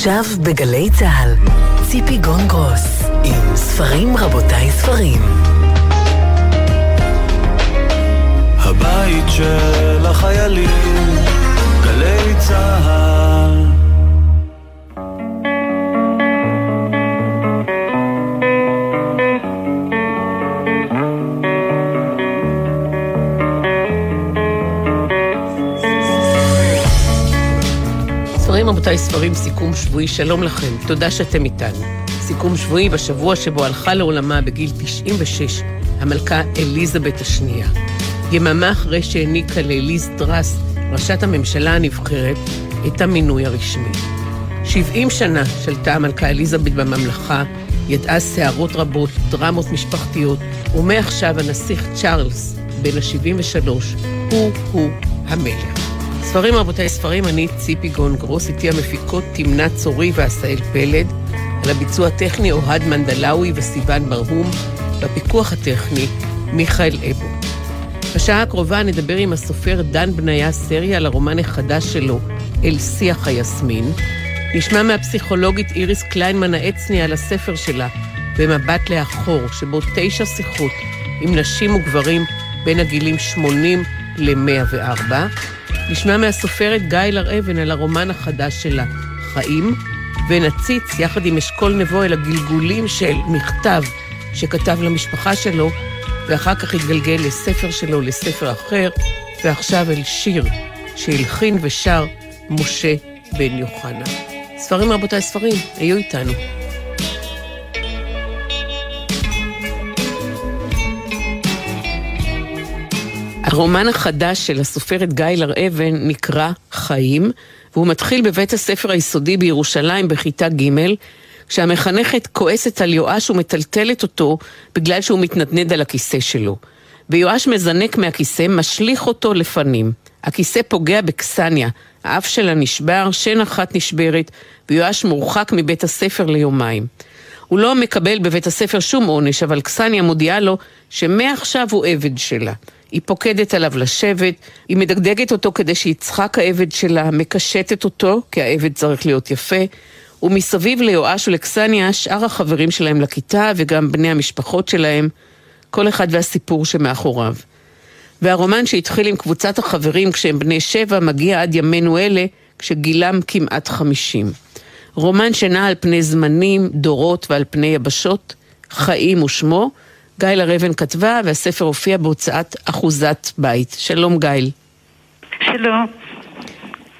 עכשיו בגלי צהל, ציפי גון-גרוס עם ספרים רבותיי ספרים. הבית של החיילים, גלי צהל. רבותיי ספרים, סיכום שבועי. שלום לכם, תודה שאתם איתנו. סיכום שבועי בשבוע שבו הלכה לעולמה בגיל 96 המלכה אליזבת השנייה. יממה אחרי שהעניקה לאליז טרס, ראשת הממשלה הנבחרת, את המינוי הרשמי. 70 שנה שלטה המלכה אליזבת בממלכה, ידעה סערות רבות, דרמות משפחתיות, ומעכשיו הנסיך צ'ארלס, בן ה-73, הוא המלך. ספרים רבותיי ספרים, אני ציפי גון-גרוס, איתי המפיקות תמנה צורי ועשאל פלד, על הביצוע הטכני אוהד מנדלאוי וסיוון ברהום, בפיקוח הטכני מיכאל אבו. בשעה הקרובה נדבר עם הסופר דן בניה סרי על הרומן החדש שלו, אל שיח היסמין. נשמע מהפסיכולוגית איריס קליין מנעצני על הספר שלה, במבט לאחור, שבו 9 שיחות עם נשים וגברים בין הגילים 80 ל-104. נשמע מהסופרת גיל הראבן על הרומן החדש שלה, חיים, ונציץ יחד עם אשכול נבו אל הגלגולים של מכתב שכתב למשפחה שלו, ואחר כך התגלגל לספר שלו, לספר אחר, ועכשיו אל שיר שהלחין ושר משה בן יוחנן. ספרים רבותיי ספרים, היו איתנו. הרומן החדש של הסופרת גיל הראבן נקרא חיים, והוא מתחיל בבית הספר היסודי בירושלים בכיתה ג', כשהמחנכת כועסת על יואש ומטלטלת אותו בגלל שהוא מתנדנד על הכיסא שלו. ויואש מזנק מהכיסא, משליך אותו לפנים. הכיסא פוגע בקסניה, האף שלה נשבר, שן אחת נשברת, ויואש מורחק מבית הספר ליומיים. הוא לא מקבל בבית הספר שום עונש, אבל קסניה מודיעה לו שמעכשיו הוא עבד שלה. היא פוקדת עליו לשבת, היא מדגדגת אותו כדי שיצחק העבד שלה, מקשטת אותו, כי העבד צריך להיות יפה, ומסביב ליואש ולקסניה שאר החברים שלהם לכיתה, וגם בני המשפחות שלהם, כל אחד והסיפור שמאחוריו. והרומן שהתחיל עם קבוצת החברים כשהם בני 7, מגיע עד ימינו אלה, כשגילם כמעט 50. רומן שנע על פני זמנים, דורות ועל פני יבשות, חיים ושמו, גיל הראבן כתבה, והספר הופיע בהוצאת אחוזת בית. שלום גיל. שלום.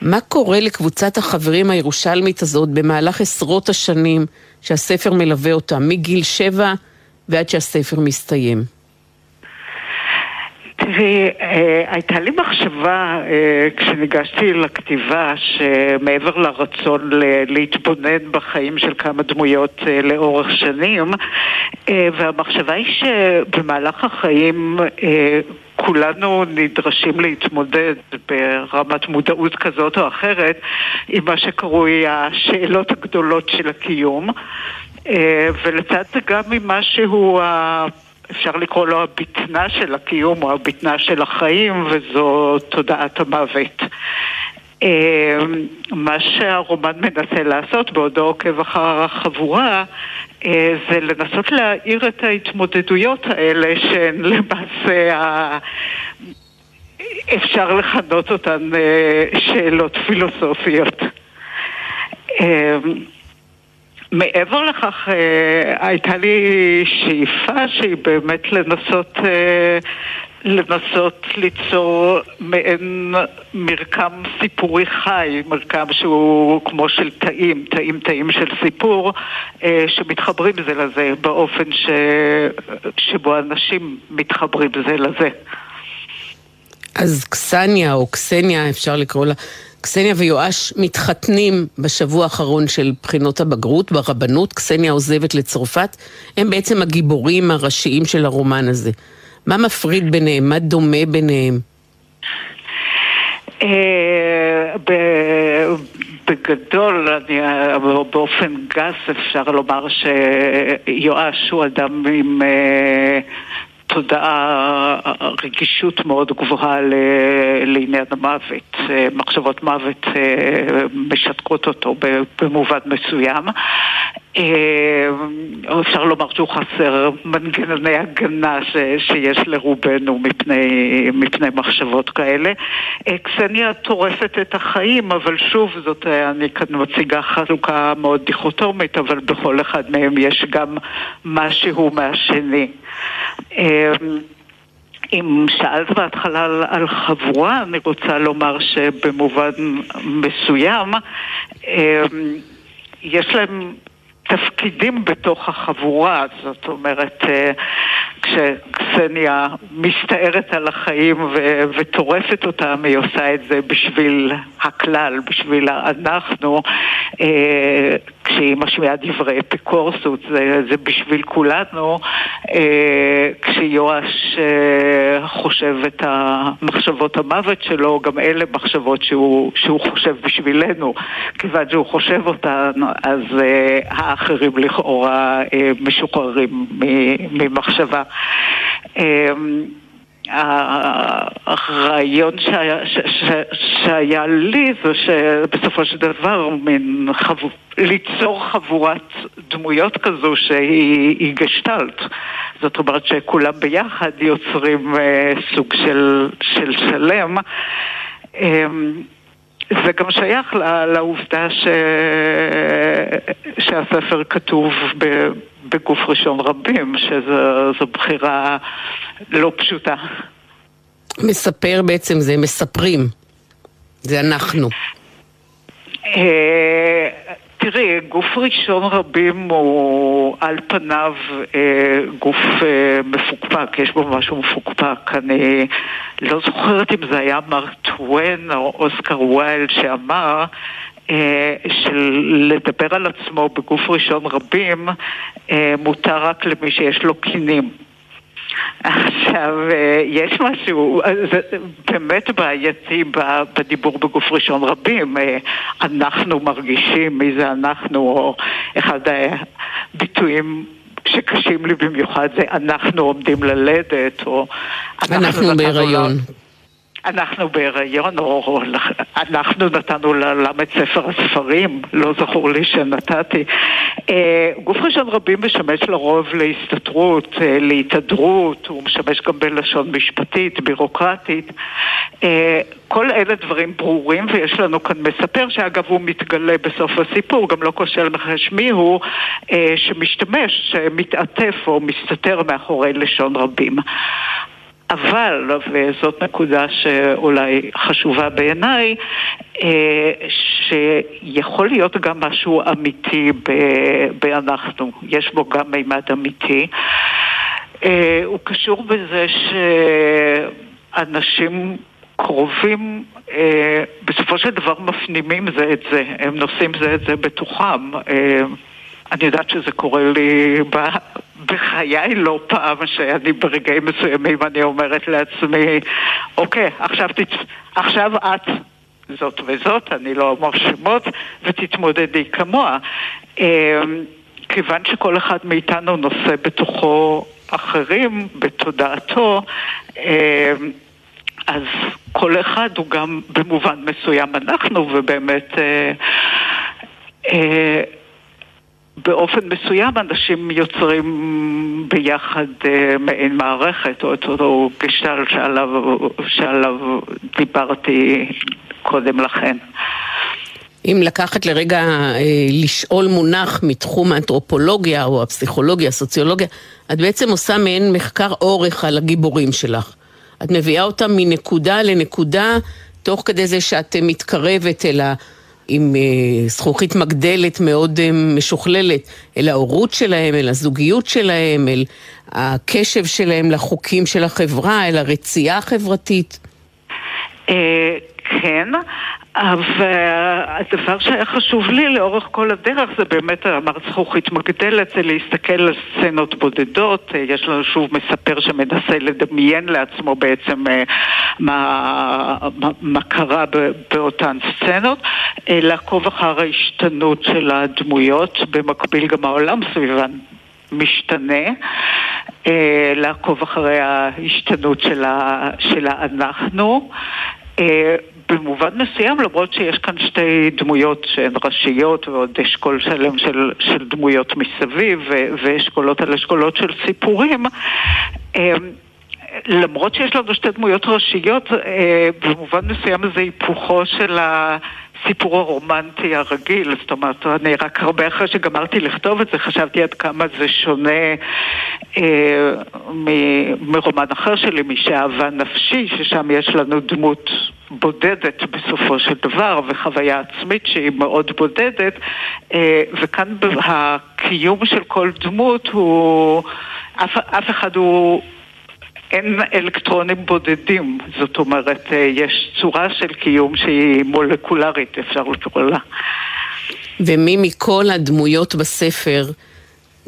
מה קורה לקבוצת החברים הירושלמית הזאת במהלך עשרות השנים שהספר מלווה אותה, מגיל 7 ועד שהספר מסתיים? הייתה לי מחשבה כשניגשתי לכתיבה שמעבר לרצון להתבונן בחיים של כמה דמויות לאורך שנים, והמחשבה היא שבמהלך החיים כולנו נדרשים להתמודד ברמת מודעות כזאת או אחרת עם מה שקרוי השאלות הגדולות של הקיום, ולצד זה גם עם משהו אפשר לקרוא לו הביטנה של הקיום או הביטנה של החיים, וזו תודעת המוות. מה שהרומן מנסה לעשות בעודו עוקב אחר החבורה, זה לנסות להאיר את ההתמודדויות האלה שהן למעשה אפשר לכנות אותן שאלות פילוסופיות. מעבר לכך, הייתה לי שאיפה שהיא באמת לנסות ליצור מעין מרקם סיפורי חי, מרקם שהוא כמו של תאים של סיפור, שמתחברים זה לזה באופן שבו אנשים מתחברים זה לזה. אז קסניה או קסניה, אפשר לקרוא לה, קסניה ויואש מתחתנים בשבוע האחרון של בחינות הבגרות ברבנות, קסניה עוזבת לצרפת, הם בעצם הגיבורים הראשיים של הרומן הזה. מה מפריד ביניהם? מה דומה ביניהם? בגדול, באופן גס אפשר לומר שיואש הוא אדם עם תודעה, רגישות מאוד גבוהה לעניין המוות. מחשבות מוות משתקות אותו במובן מסוים. אפשר לומר שהוא חסר מנגנוני הגנה שיש לרובנו מפני מחשבות כאלה. קסניה תורפת את החיים, אבל שוב, זאת אני כאן מציגה חלוקה מאוד דיכוטומית, אבל בכל אחד מהם יש גם משהו מהשני. אם שאלת בהתחלה על חבורה, אני רוצה לומר שבמובן מסוים יש להם תפקידים בתוך החבורה. זאת אומרת, כשקסניה מסתערת על החיים וטורפת אותם, היא עושה את זה בשביל הכלל, בשביל אנחנו. כשהיא משמיעה דברי אפיקורסות, זה בשביל כולנו. כשיואש חושב את המחשבות המוות שלו, גם אלה מחשבות שהוא חושב בשבילנו. כיוון שהוא חושב אותנו, אז האחרים לכאורה משוחררים ממחשבה. הרעיון שהיה לי זה שבסופו של דבר ליצור חבורת דמויות כזו שהיא גשטלט. זאת אומרת שכולם ביחד יוצרים סוג של שלם. זה גם שייך לעובדה שהספר כתוב בגוף ראשון רבים, שזו בחירה לא פשוטה. מספר בעצם זה מספרים, זה אנחנו. תראי, גוף ראשון רבים הוא על פניו גוף מפוקפק, יש בו משהו מפוקפק. אני לא זוכרת אם זה היה מארק טוויין או אוסקר ויילד שאמר שלדבר על עצמו בגוף ראשון רבים מותר רק למי שיש לו קינים. עכשיו, יש משהו, זה באמת בעייתי בדיבור בגוף ראשון רבים. אנחנו מרגישים, מי זה אנחנו, או אחד הביטויים שקשים לי במיוחד זה אנחנו עומדים ללדת, או אנחנו בהיריון. אנחנו בהיריון, או אנחנו נתנו ללמד ספר הספרים, לא זכור לי שנתתי. גוף ראשון רבים משמש לרוב להסתתרות, להתהדרות, הוא משמש גם בלשון משפטית, בירוקרטית. כל אלה דברים ברורים, ויש לנו כאן מספר, שאגב הוא מתגלה בסוף הסיפור, גם לא קושל נחש מיהו, שמשתמש, שמתעטף או מסתתר מאחורי לשון רבים. אבל, וזאת נקודה שאולי חשובה בעיניי, שיכול להיות גם משהו אמיתי באנחנו. יש בו גם מימד אמיתי. הוא קשור בזה שאנשים קרובים בסופו של דבר מפנימים זה את זה. הם נושאים זה את זה בתוכם. אני יודעת שזה קורה לי בחיי לא פעם, שאני ברגעים מסוימים אני אומרת לעצמי, אוקיי, עכשיו את זאת וזאת, אני לא אומר שמות, ותתמודדי כמוה. כיוון שכל אחד מאיתנו נושא בתוכו אחרים, בתודעתו, אז כל אחד הוא גם במובן מסוים אנחנו, ובאמת באופן מסוים אנשים יוצרים ביחד מעין מערכת, או את אותו גשטלט שעליו דיברתי קודם לכן. אם לקחת לרגע לשאול מונח מתחום האנתרופולוגיה או הפסיכולוגיה, הסוציולוגיה, את בעצם עושה מעין מחקר אורך על הגיבורים שלך. את מביאה אותם מנקודה לנקודה, תוך כדי זה שאת מתקרבת אל עם זכוכית מגדלת מאוד משוכללת, אל ההורות שלהם, אל הזוגיות שלהם, אל הקשב שלהם לחוקים של החברה, אל הרצייה החברתית. כן, אבל הדבר שהיה חשוב לי לאורך כל הדרך זה באמת, אמרת זכוכית מגדלת, זה להסתכל על סצנות בודדות. יש לנו שוב מספר שמנסה לדמיין לעצמו בעצם מה קרה באותן סצנות, לעקוב אחר ההשתנות של הדמויות, במקביל גם העולם סביבן משתנה. לעקוב אחרי ההשתנות שלה אנחנו. במובן מסוים, למרות שיש כאן שתי דמויות שהן ראשיות ועוד אשכול שלם של דמויות מסביב ואשכולות על אשכולות של סיפורים, למרות שיש לנו שתי דמויות ראשיות, במובן מסוים זה היפוכו של הסיפור הרומנטי הרגיל. זאת אומרת, אני רק הרבה אחרי שגמרתי לכתוב את זה, חשבתי עד כמה זה שונה מרומן אחר שלי, משאהבה נפשי, ששם יש לנו דמות בודדת בסופו של דבר, וחוויה עצמית שהיא מאוד בודדת, וכאן הקיום של כל דמות הוא, אף אחד הוא, אין אלקטרונים בודדים, זאת אומרת, יש צורה של קיום שהיא מולקולרית, אפשר לקרוא לה. ומי מכל הדמויות בספר,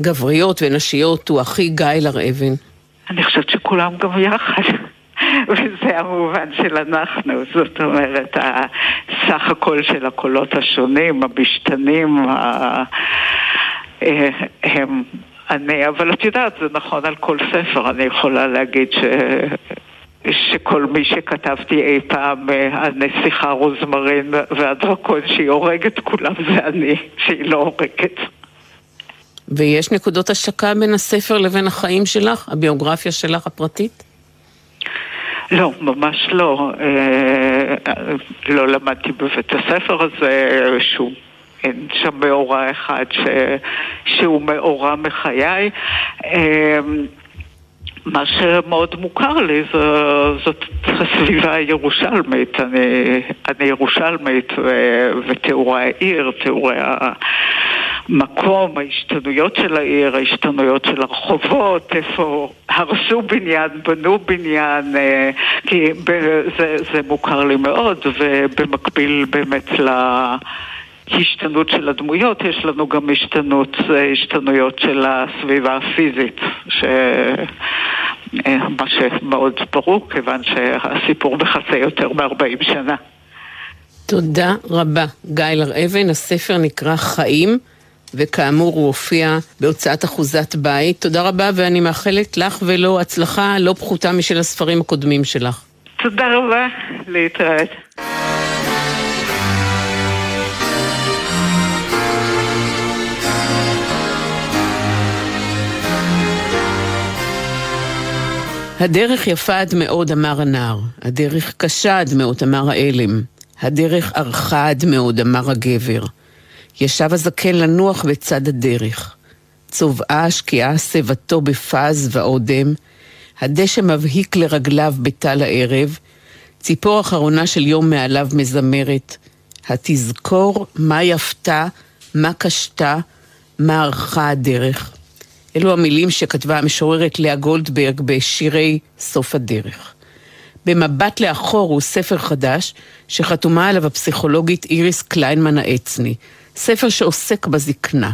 גבריות ונשיות, הוא הכי גאיל הראבן? אני חושבת שכולם גם יחד. וזה המובן של אנחנו, זאת אומרת, הסך הכל של הקולות השונים, המשתנים, הם... אבל את יודעת, זה נכון על כל ספר, אני יכולה להגיד שכל מי שכתבתי אי פעם, הנסיכה רוזמרין והדרקון שהיא הורגת, כולם זה אני, שהיא לא הורגת. ויש נקודות השקה בין הספר לבין החיים שלך, הביוגרפיה שלך הפרטית? לא, ממש לא. לא למדתי בבית הספר הזה שום. אין שם מאורע אחד שהוא מאורע מחיי. מה שמאוד מוכר לי זאת הסביבה הירושלמית. אני ירושלמית, ותיאורי העיר, תיאורי המקום, ההשתנויות של העיר, ההשתנויות של הרחובות, איפה הרסו בניין, בנו בניין, כי זה מוכר לי מאוד. ובמקביל באמת השתנות של הדמויות, יש לנו גם השתנויות של הסביבה הפיזית, מה שמאוד ברור, כיוון שהסיפור מחצה יותר מ-40 שנה. תודה רבה, גאיל הראבן. הספר נקרא חיים, וכאמור הוא הופיע בהוצאת אחוזת בית. תודה רבה, ואני מאחלת לך ולא הצלחה לא פחותה משל הספרים הקודמים שלך. תודה רבה, להתראות. הדרך יפה עד מאוד, אמר הנער. הדרך קשה עד מאוד, אמר האלם. הדרך ארכה עד מאוד, אמר הגבר. ישב הזקן לנוח בצד הדרך. צובעה השקיעה סבתו בפז ואודם. הדשא מבהיק לרגליו בטל הערב. ציפור אחרונה של יום מעליו מזמרת. התזכור מה יפתה, מה קשתה, מה ארכה הדרך. אלו המילים שכתבה המשוררת לאה גולדברג בשירי סוף הדרך. במבט לאחור הוא ספר חדש שחתומה עליו הפסיכולוגית איריס קליין מנעצני. ספר שעוסק בזקנה,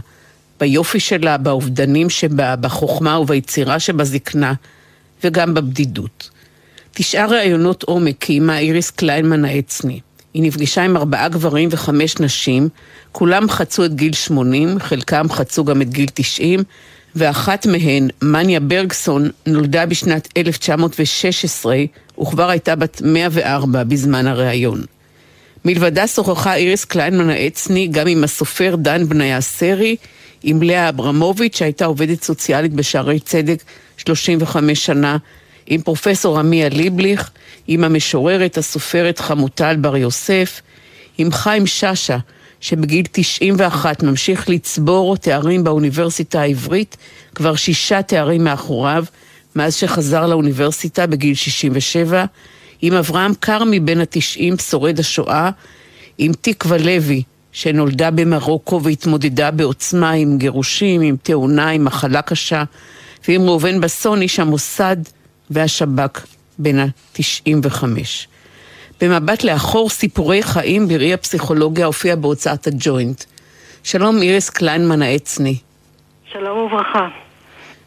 ביופי שלה, באובדנים שבה, בחוכמה וביצירה שבזקנה, וגם בבדידות. 9 ראיונות עומק קיימה איריס קליין מנעצני. היא נפגישה עם 4 גברים ו5 נשים, כולם חצו את גיל 80, חלקם חצו גם את גיל 90, ואחת מהן, מניה ברגסון, נולדה בשנת 1916 וכבר הייתה בת 104 בזמן הראיון. מלבדה שוחחה איריס קליין מנעצני גם עם הסופר דן בניה סרי, עם לאה אברמוביץ' שהייתה עובדת סוציאלית בשערי צדק 35 שנה, עם פרופסור רמי ליבליך, עם המשוררת הסופרת חמוטל בר יוסף, עם חיים ששה, שבגיל 91 ממשיך לצבור תארים באוניברסיטה העברית, כבר 6 תארים מאחוריו, מאז שחזר לאוניברסיטה בגיל 67, עם אברהם קרמי בן ה-90 שורד השואה, עם תקווה לוי שנולדה במרוקו והתמודדה בעוצמה עם גירושים, עם תאונה, עם מחלה קשה, ועם ראובן בסון איש המוסד והשב"כ בן ה-95. במבט לאחור סיפורי חיים בראי הפסיכולוגיה הופיע בהוצאת הג'וינט. שלום איריס קליין מנעצני. שלום וברכה.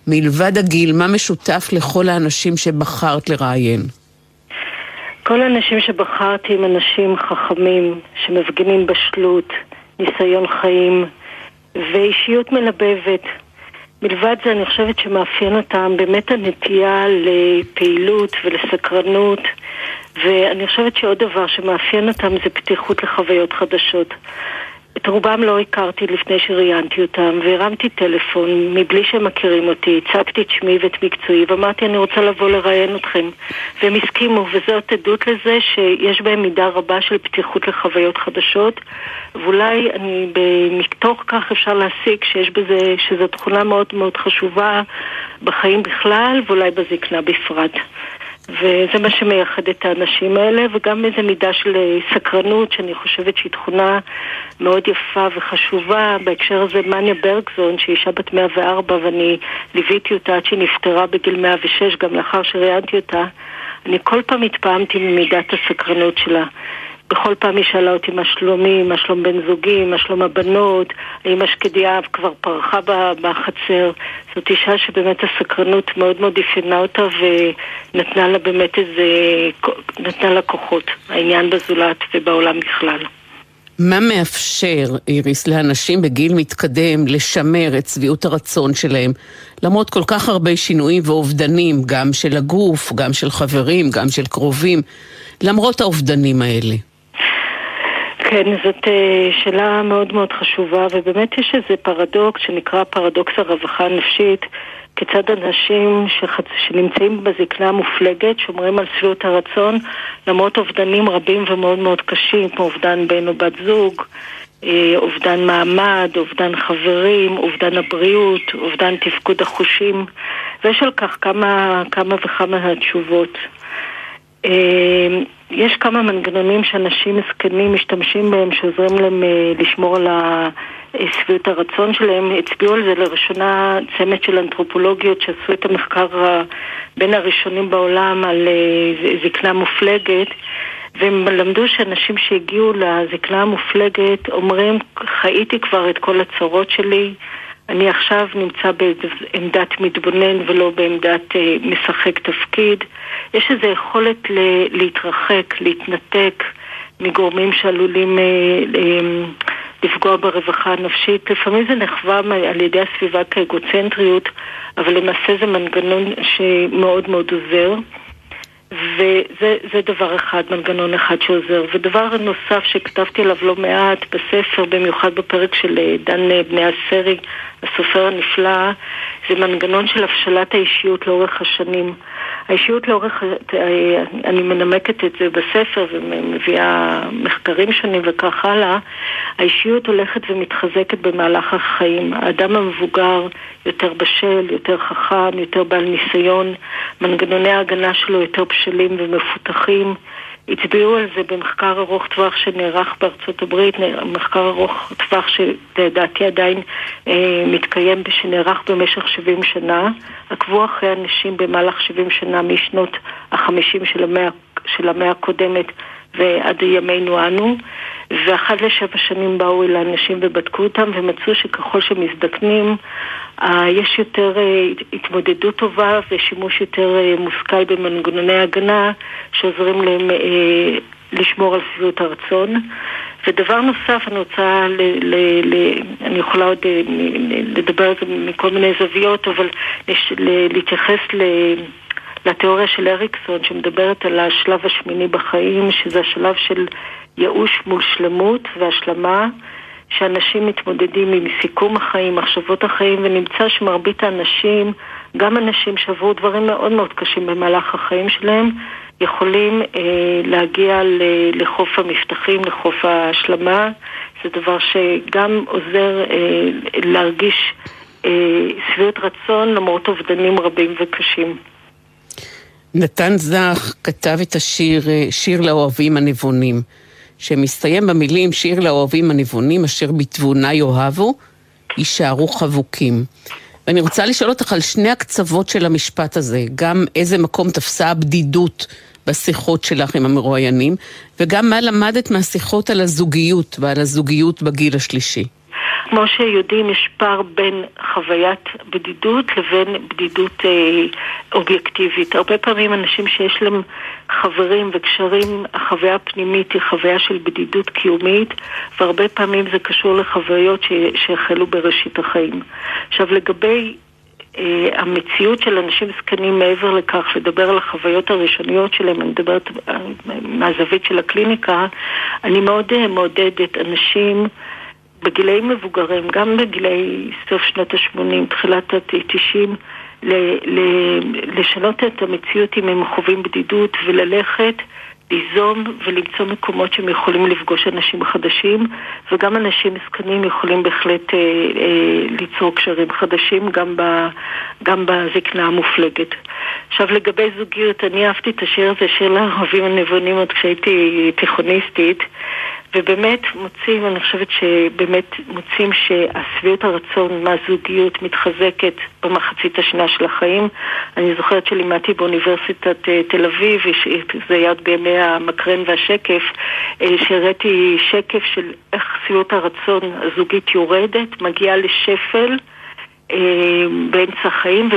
מלבד הגיל, מה משותף לכל האנשים שבחרת לראיין? כל האנשים שבחרתי הם אנשים חכמים, שמפגינים בשלות, ניסיון חיים ואישיות מלבבת. מלבד זה אני חושבת שמאפיין אותם באמת הנטייה לפעילות ולסקרנות, ואני חושבת שעוד דבר שמאפיין אותם זה פתיחות לחוויות חדשות. את רובם לא הכרתי לפני שראיינתי אותם, והרמתי טלפון מבלי שהם מכירים אותי, הצגתי את שמי ואת מקצועי ואמרתי אני רוצה לבוא לראיין אתכם, והם הסכימו, וזאת עדות לזה שיש בהם מידה רבה של פתיחות לחוויות חדשות, ואולי אני מתוך כך אפשר להסיק שיש בזה, שזו תכונה מאוד מאוד חשובה בחיים בכלל ואולי בזקנה בפרט, וזה מה שמייחד את האנשים האלה, וגם איזו מידה של סקרנות שאני חושבת שהיא תכונה מאוד יפה וחשובה. בהקשר הזה מניה ברגזון, שהיא אישה בת 104 ואני ליוויתי אותה עד שהיא נפטרה בגיל 106, גם לאחר שראיינתי אותה, אני כל פעם התפעמתי ממידת הסקרנות שלה. בכל פעם היא שאלה אותי מה שלומי, מה שלום בן זוגי, מה שלום הבנות, האם השקדיה כבר פרחה בחצר. זאת אישה שבאמת הסקרנות מאוד מאוד אפיינה אותה ונתנה לה באמת איזה, נתנה לה כוחות, העניין בזולת ובעולם בכלל. מה מאפשר, איריס, לאנשים בגיל מתקדם לשמר את צביעות הרצון שלהם, למרות כל כך הרבה שינויים ואובדנים, גם של הגוף, גם של חברים, גם של קרובים, למרות האובדנים האלה? כן, זאת שאלה מאוד מאוד חשובה, ובאמת יש איזה פרדוקס שנקרא פרדוקס הרווחה הנפשית, כיצד אנשים שנמצאים בזקנה מופלגת שומרים על צביעות הרצון למרות אובדנים רבים ומאוד מאוד קשים, כמו אובדן בן או בת זוג, אובדן מעמד, אובדן חברים, אובדן הבריאות, אובדן תפקוד החושים, ויש על כך כמה וכמה התשובות. יש כמה מנגנונים שאנשים מסכנים משתמשים בהם שעוזרים להם לשמור על שביעות הרצון שלהם. הצביעו על זה לראשונה צמת של אנתרופולוגיות שעשו את המחקר בין הראשונים בעולם על זקנה מופלגת, והם למדו שאנשים שהגיעו לזקנה המופלגת אומרים חייתי כבר את כל הצורות שלי, אני עכשיו נמצא בעמדת מתבונן ולא בעמדת משחק תפקיד. יש איזו יכולת להתרחק, להתנתק מגורמים שעלולים לפגוע ברווחה הנפשית. לפעמים זה נחווה על ידי הסביבה כאגוצנטריות, אבל למעשה זה מנגנון שמאוד מאוד עוזר. וזה דבר אחד, מנגנון אחד שעוזר. ודבר נוסף שכתבתי עליו לא מעט בספר, במיוחד בפרק של דן בניה סרי, הסופר הנפלא, זה מנגנון של הפשלת האישיות לאורך השנים. האישיות לאורך, אני מנמקת את זה בספר ומביאה מחקרים שונים וכך הלאה, האישיות הולכת ומתחזקת במהלך החיים. האדם המבוגר יותר בשל, יותר חכם, יותר בעל ניסיון, מנגנוני ההגנה שלו יותר בשלים ומפותחים. הצביעו על זה במחקר ארוך טווח שנערך בארצות הברית, מחקר ארוך טווח שדעתי עדיין מתקיים ושנערך במשך 70 שנה. עקבו אחרי אנשים במהלך 70 שנה משנות ה-50 של המאה הקודמת ועד ימינו אנו, ואחת לשבע שנים באו אל האנשים ובדקו אותם ומצאו שככל שמזדקנים יש יותר התמודדות טובה ושימוש יותר מושכל במנגנוני הגנה שעוזרים להם לשמור על שביעות הרצון. ודבר נוסף, אני רוצה אני יכולה עוד לדבר על זה מכל מיני זוויות, אבל להתייחס לתיאוריה של אריקסון שמדברת על השלב השמיני בחיים, שזה השלב של ייאוש מול שלמות והשלמה, שאנשים מתמודדים עם סיכום החיים, מחשבות החיים, ונמצא שמרבית האנשים, גם אנשים שעברו דברים מאוד מאוד קשים במהלך החיים שלהם, יכולים להגיע לחוף המפתחים, לחוף ההשלמה. זה דבר שגם עוזר להרגיש שביעות רצון למרות אובדנים רבים וקשים. נתן זך כתב את השיר "שיר לאוהבים הנבונים", שמסתיים במילים "שיר לאוהבים הנבונים אשר בתבונה יאהבו יישארו חבוקים". ואני רוצה לשאול אותך על שני הקצוות של המשפט הזה, גם איזה מקום תפסה הבדידות בשיחות שלך עם המרואיינים, וגם מה למדת מהשיחות על הזוגיות ועל הזוגיות בגיל השלישי. כמו שיודעים, יש פער בין חוויית בדידות לבין בדידות אובייקטיבית. הרבה פעמים אנשים שיש להם חברים וקשרים, החוויה הפנימית היא חוויה של בדידות קיומית, והרבה פעמים זה קשור לחוויות שהחלו בראשית החיים. עכשיו, לגבי המציאות של אנשים זקנים מעבר לכך שדבר על החוויות הראשוניות שלהם, אני מדברת מהזווית של הקליניקה, אני מאוד מעודדת אנשים בגילי מבוגרים, גם בגילי סוף שנות ה-80, תחילת ה-90, לשנות את המציאות אם הם חווים בדידות וללכת, ליזום ולמצוא מקומות שהם יכולים לפגוש אנשים חדשים, וגם אנשים זקנים יכולים בהחלט ליצור קשרים חדשים גם בזקנה המופלגת. עכשיו לגבי זוגיות, אני אהבתי את השיר הזה של האהובים הנבונים עוד כשהייתי תיכוניסטית, ובאמת מוצאים, אני חושבת שבאמת מוצאים שהשביעות הרצון מהזוגיות מתחזקת במחצית השנה של החיים. אני זוכרת שלימדתי באוניברסיטת תל אביב, זה היה עוד בימי המקרן והשקף, שהראיתי שקף של איך שביעות הרצון הזוגית יורדת, מגיעה לשפל באמצע החיים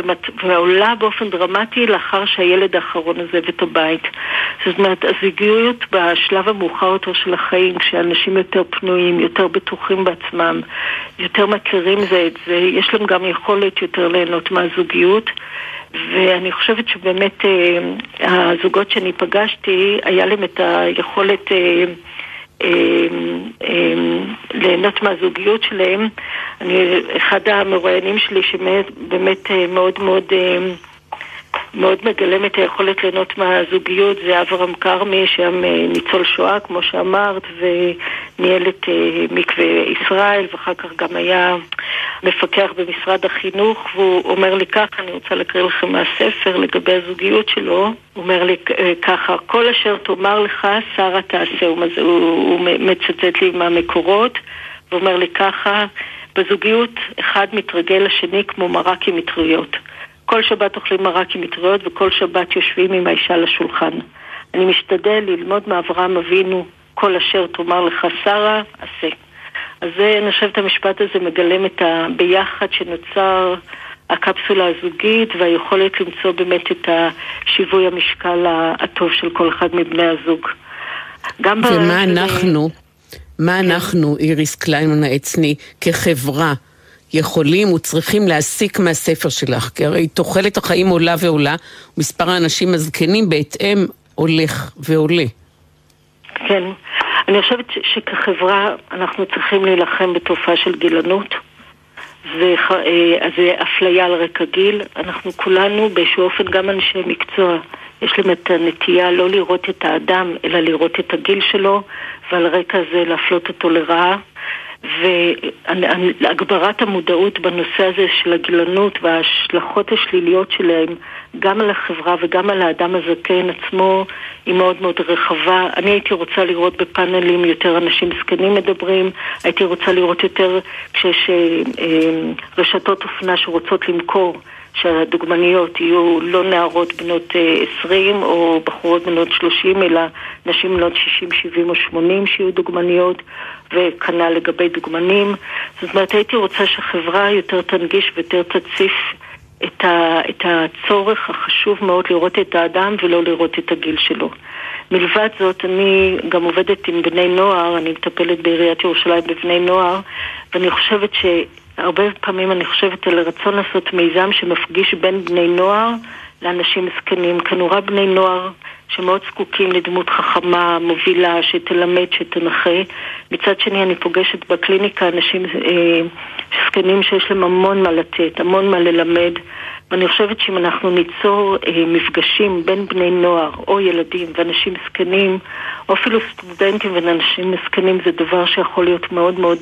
ועולה באופן דרמטי לאחר שהילד האחרון הזה עוזב את הבית. זאת אומרת, הזוגיות בשלב המאוחר יותר של החיים, כשאנשים יותר פנויים, יותר בטוחים בעצמם, יותר מכירים זה את זה, יש להם גם יכולת יותר ליהנות מהזוגיות, ואני חושבת שבאמת הזוגות שאני פגשתי, היה להם את היכולת ליהנות מהזוגיות שלהם. אחד המרואיינים שלי שבאמת מאוד מאוד מאוד מגלם את היכולת ליהנות מהזוגיות זה אברהם קרמי, שהיה ניצול שואה כמו שאמרת, וניהל את מקווה ישראל, ואחר כך גם היה מפקח במשרד החינוך. והוא אומר לי ככה, אני רוצה לקרוא לכם מהספר לגבי הזוגיות שלו, הוא אומר לי ככה: כל אשר תאמר לך שרה תעשה. הוא מצטט לי מהמקורות, הוא אומר לי ככה: בזוגיות אחד מתרגל לשני כמו מרק עם מטריות. כל שבת אוכלים מרק עם מטריות, וכל שבת יושבים עם האישה לשולחן. אני משתדל ללמוד מאברהם אבינו, כל אשר תאמר לך שרה, עשה. אז אני חושבת המשפט הזה מגלם את הביחד שנוצר הקפסולה הזוגית, והיכולת למצוא באמת את השיווי המשקל הטוב של כל אחד מבני הזוג. גם ומה אנחנו, מה אנחנו, איריס קליין מנעצני, כחברה, יכולים וצריכים להסיק מהספר שלך? כי הרי תוחלת החיים עולה ועולה, מספר האנשים הזקנים בהתאם הולך ועולה. כן, אני חושבת שכחברה אנחנו צריכים להילחם בתופעה של גילנות, זה אפליה על רקע גיל. אנחנו כולנו באיזשהו אופן, גם אנשי מקצוע, יש להם את הנטייה לא לראות את האדם אלא לראות את הגיל שלו, ועל רקע זה להפלות אותו לרעה. והגברת המודעות בנושא הזה של הגילנות וההשלכות השליליות שלהם גם על החברה וגם על האדם הזקן עצמו היא מאוד מאוד רחבה. אני הייתי רוצה לראות בפאנלים יותר אנשים זקנים מדברים, הייתי רוצה לראות יותר כשיש רשתות אופנה שרוצות למכור שהדוגמניות יהיו לא נערות בנות 20 או בחורות בנות 30, אלא נשים בנות 60, 70 או 80 שיהיו דוגמניות, וכנ"ל לגבי דוגמנים. זאת אומרת, הייתי רוצה שהחברה יותר תנגיש ויותר תציף את הצורך החשוב מאוד לראות את האדם ולא לראות את הגיל שלו. מלבד זאת, אני גם עובדת עם בני נוער, אני מטפלת בעיריית ירושלים בבני נוער, ואני חושבת ש... הרבה פעמים אני חושבת על הרצון לעשות מיזם שמפגיש בין בני נוער לאנשים זקנים. כנראה בני נוער שמאוד זקוקים לדמות חכמה, מובילה, שתלמד, שתנחה. מצד שני אני פוגשת בקליניקה אנשים זקנים שיש להם המון מה לתת, המון מה ללמד. ואני חושבת שאם אנחנו ניצור מפגשים בין בני נוער או ילדים ואנשים זקנים, או אפילו סטודנטים ואנשים זקנים, זה דבר שיכול להיות מאוד מאוד...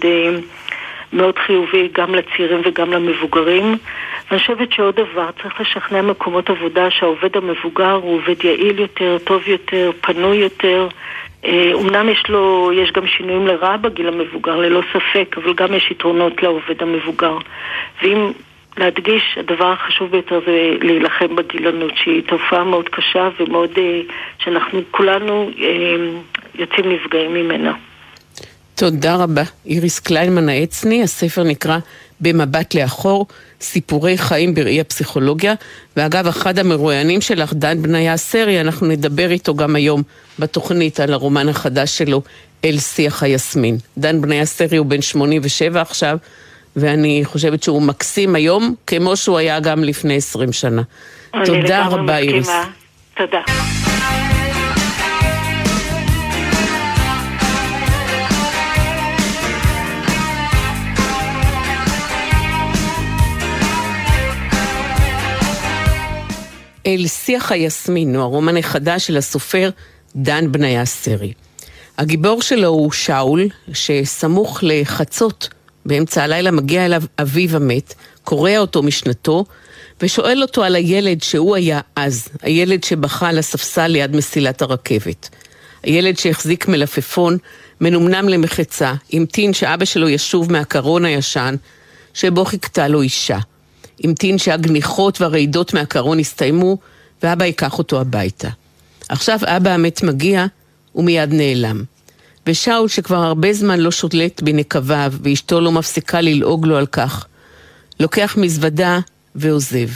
מאוד חיובי גם לצעירים וגם למבוגרים. ואני חושבת שעוד דבר, צריך לשכנע מקומות עבודה שהעובד המבוגר הוא עובד יעיל יותר, טוב יותר, פנוי יותר. אמנם יש גם שינויים לרעה בגיל המבוגר, ללא ספק, אבל גם יש יתרונות לעובד המבוגר. ואם להדגיש, הדבר החשוב ביותר זה להילחם בגילנות, שהיא תופעה מאוד קשה ומאוד שאנחנו כולנו יוצאים נפגעים ממנה. תודה רבה, איריס קליין מנעצני. הספר נקרא במבט לאחור, סיפורי חיים בראי הפסיכולוגיה, ואגב אחד המרואיינים שלך, דן בניה סרי, אנחנו נדבר איתו גם היום בתוכנית על הרומן החדש שלו, אל שיח היסמין. דן בניה סרי הוא בן 87 עכשיו, ואני חושבת שהוא מקסים היום, כמו שהוא היה גם לפני 20 שנה. תודה רבה, איריס. תודה. אל שיח היסמין הוא הרומן החדש של הסופר דן בניה סרי. הגיבור שלו הוא שאול, שסמוך לחצות באמצע הלילה מגיע אליו אביו המת, קורא אותו משנתו ושואל אותו על הילד שהוא היה אז, הילד שבכה על הספסל ליד מסילת הרכבת. הילד שהחזיק מלפפון, מנומנם למחצה, המתין שאבא שלו ישוב מהקרון הישן שבו חיכתה לו אישה. המתין שהגניחות והרעידות מהקרון הסתיימו, ואבא ייקח אותו הביתה. עכשיו אבא המת מגיע, ומיד נעלם. ושאול, שכבר הרבה זמן לא שולט בנקביו, ואשתו לא מפסיקה ללעוג לו על כך, לוקח מזוודה ועוזב.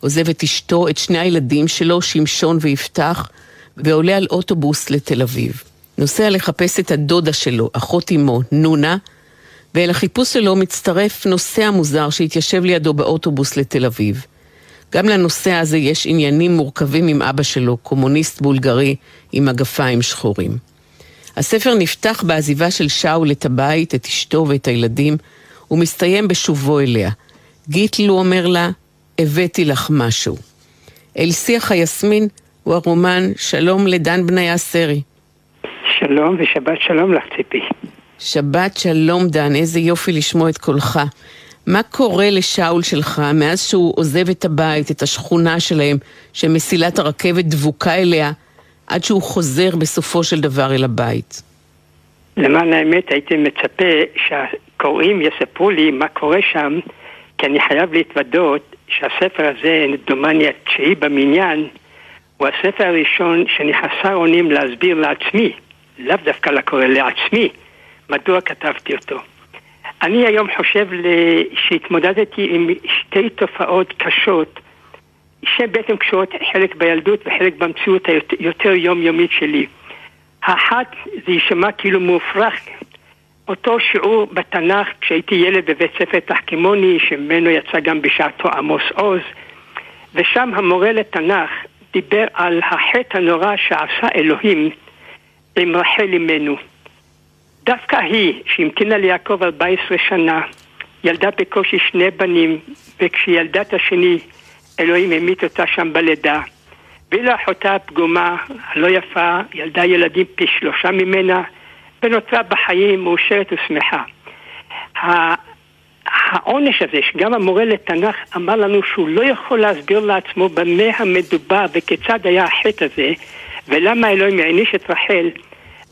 עוזב את אשתו, את שני הילדים שלו, שמשון ויפתח, ועולה על אוטובוס לתל אביב. נוסע לחפש את הדודה שלו, אחות אמו, נונה, ואל החיפוש שלו מצטרף נוסע מוזר שהתיישב לידו באוטובוס לתל אביב. גם לנוסע הזה יש עניינים מורכבים עם אבא שלו, קומוניסט בולגרי עם הגפיים שחורים. הספר נפתח בעזיבה של שאול את הבית, את אשתו ואת הילדים, ומסתיים בשובו אליה. גיטלו אומר לה, הבאתי לך משהו. אל שיח היסמין הוא הרומן שלום לדן בניה סרי. שלום ושבת שלום לך ציפי. שבת שלום דן, איזה יופי לשמוע את קולך. מה קורה לשאול שלך מאז שהוא עוזב את הבית, את השכונה שלהם, שמסילת הרכבת דבוקה אליה, עד שהוא חוזר בסופו של דבר אל הבית? למען האמת הייתי מצפה שהקוראים יספרו לי מה קורה שם, כי אני חייב להתוודות שהספר הזה, דומני התשיעי במניין, הוא הספר הראשון שאני חסר אונים להסביר לעצמי, לאו דווקא לקורא, לעצמי, מדוע כתבתי אותו. אני היום חושב שהתמודדתי עם שתי תופעות קשות, שבעצם קשורות חלק בילדות וחלק במציאות היותר יומיומית שלי. האחת, זה יישמע כאילו מופרך, אותו שיעור בתנ"ך כשהייתי ילד בבית ספר תחכימוני, שמנו יצא גם בשעתו עמוס עוז, ושם המורה לתנ"ך דיבר על החטא הנורא שעשה אלוהים עם רחל אימנו. דווקא היא, שהמתינה ליעקב 14 שנה, ילדה בקושי שני בנים, וכשילדת השני, אלוהים המית אותה שם בלידה. ואילו אחותה הפגומה, הלא יפה, ילדה ילדים פי 3 ממנה, ונותרה בחיים מאושרת ושמחה. העונש הזה, שגם המורה לתנ"ך אמר לנו שהוא לא יכול להסביר לעצמו במה המדובר וכיצד היה החטא הזה, ולמה אלוהים העניש את רחל,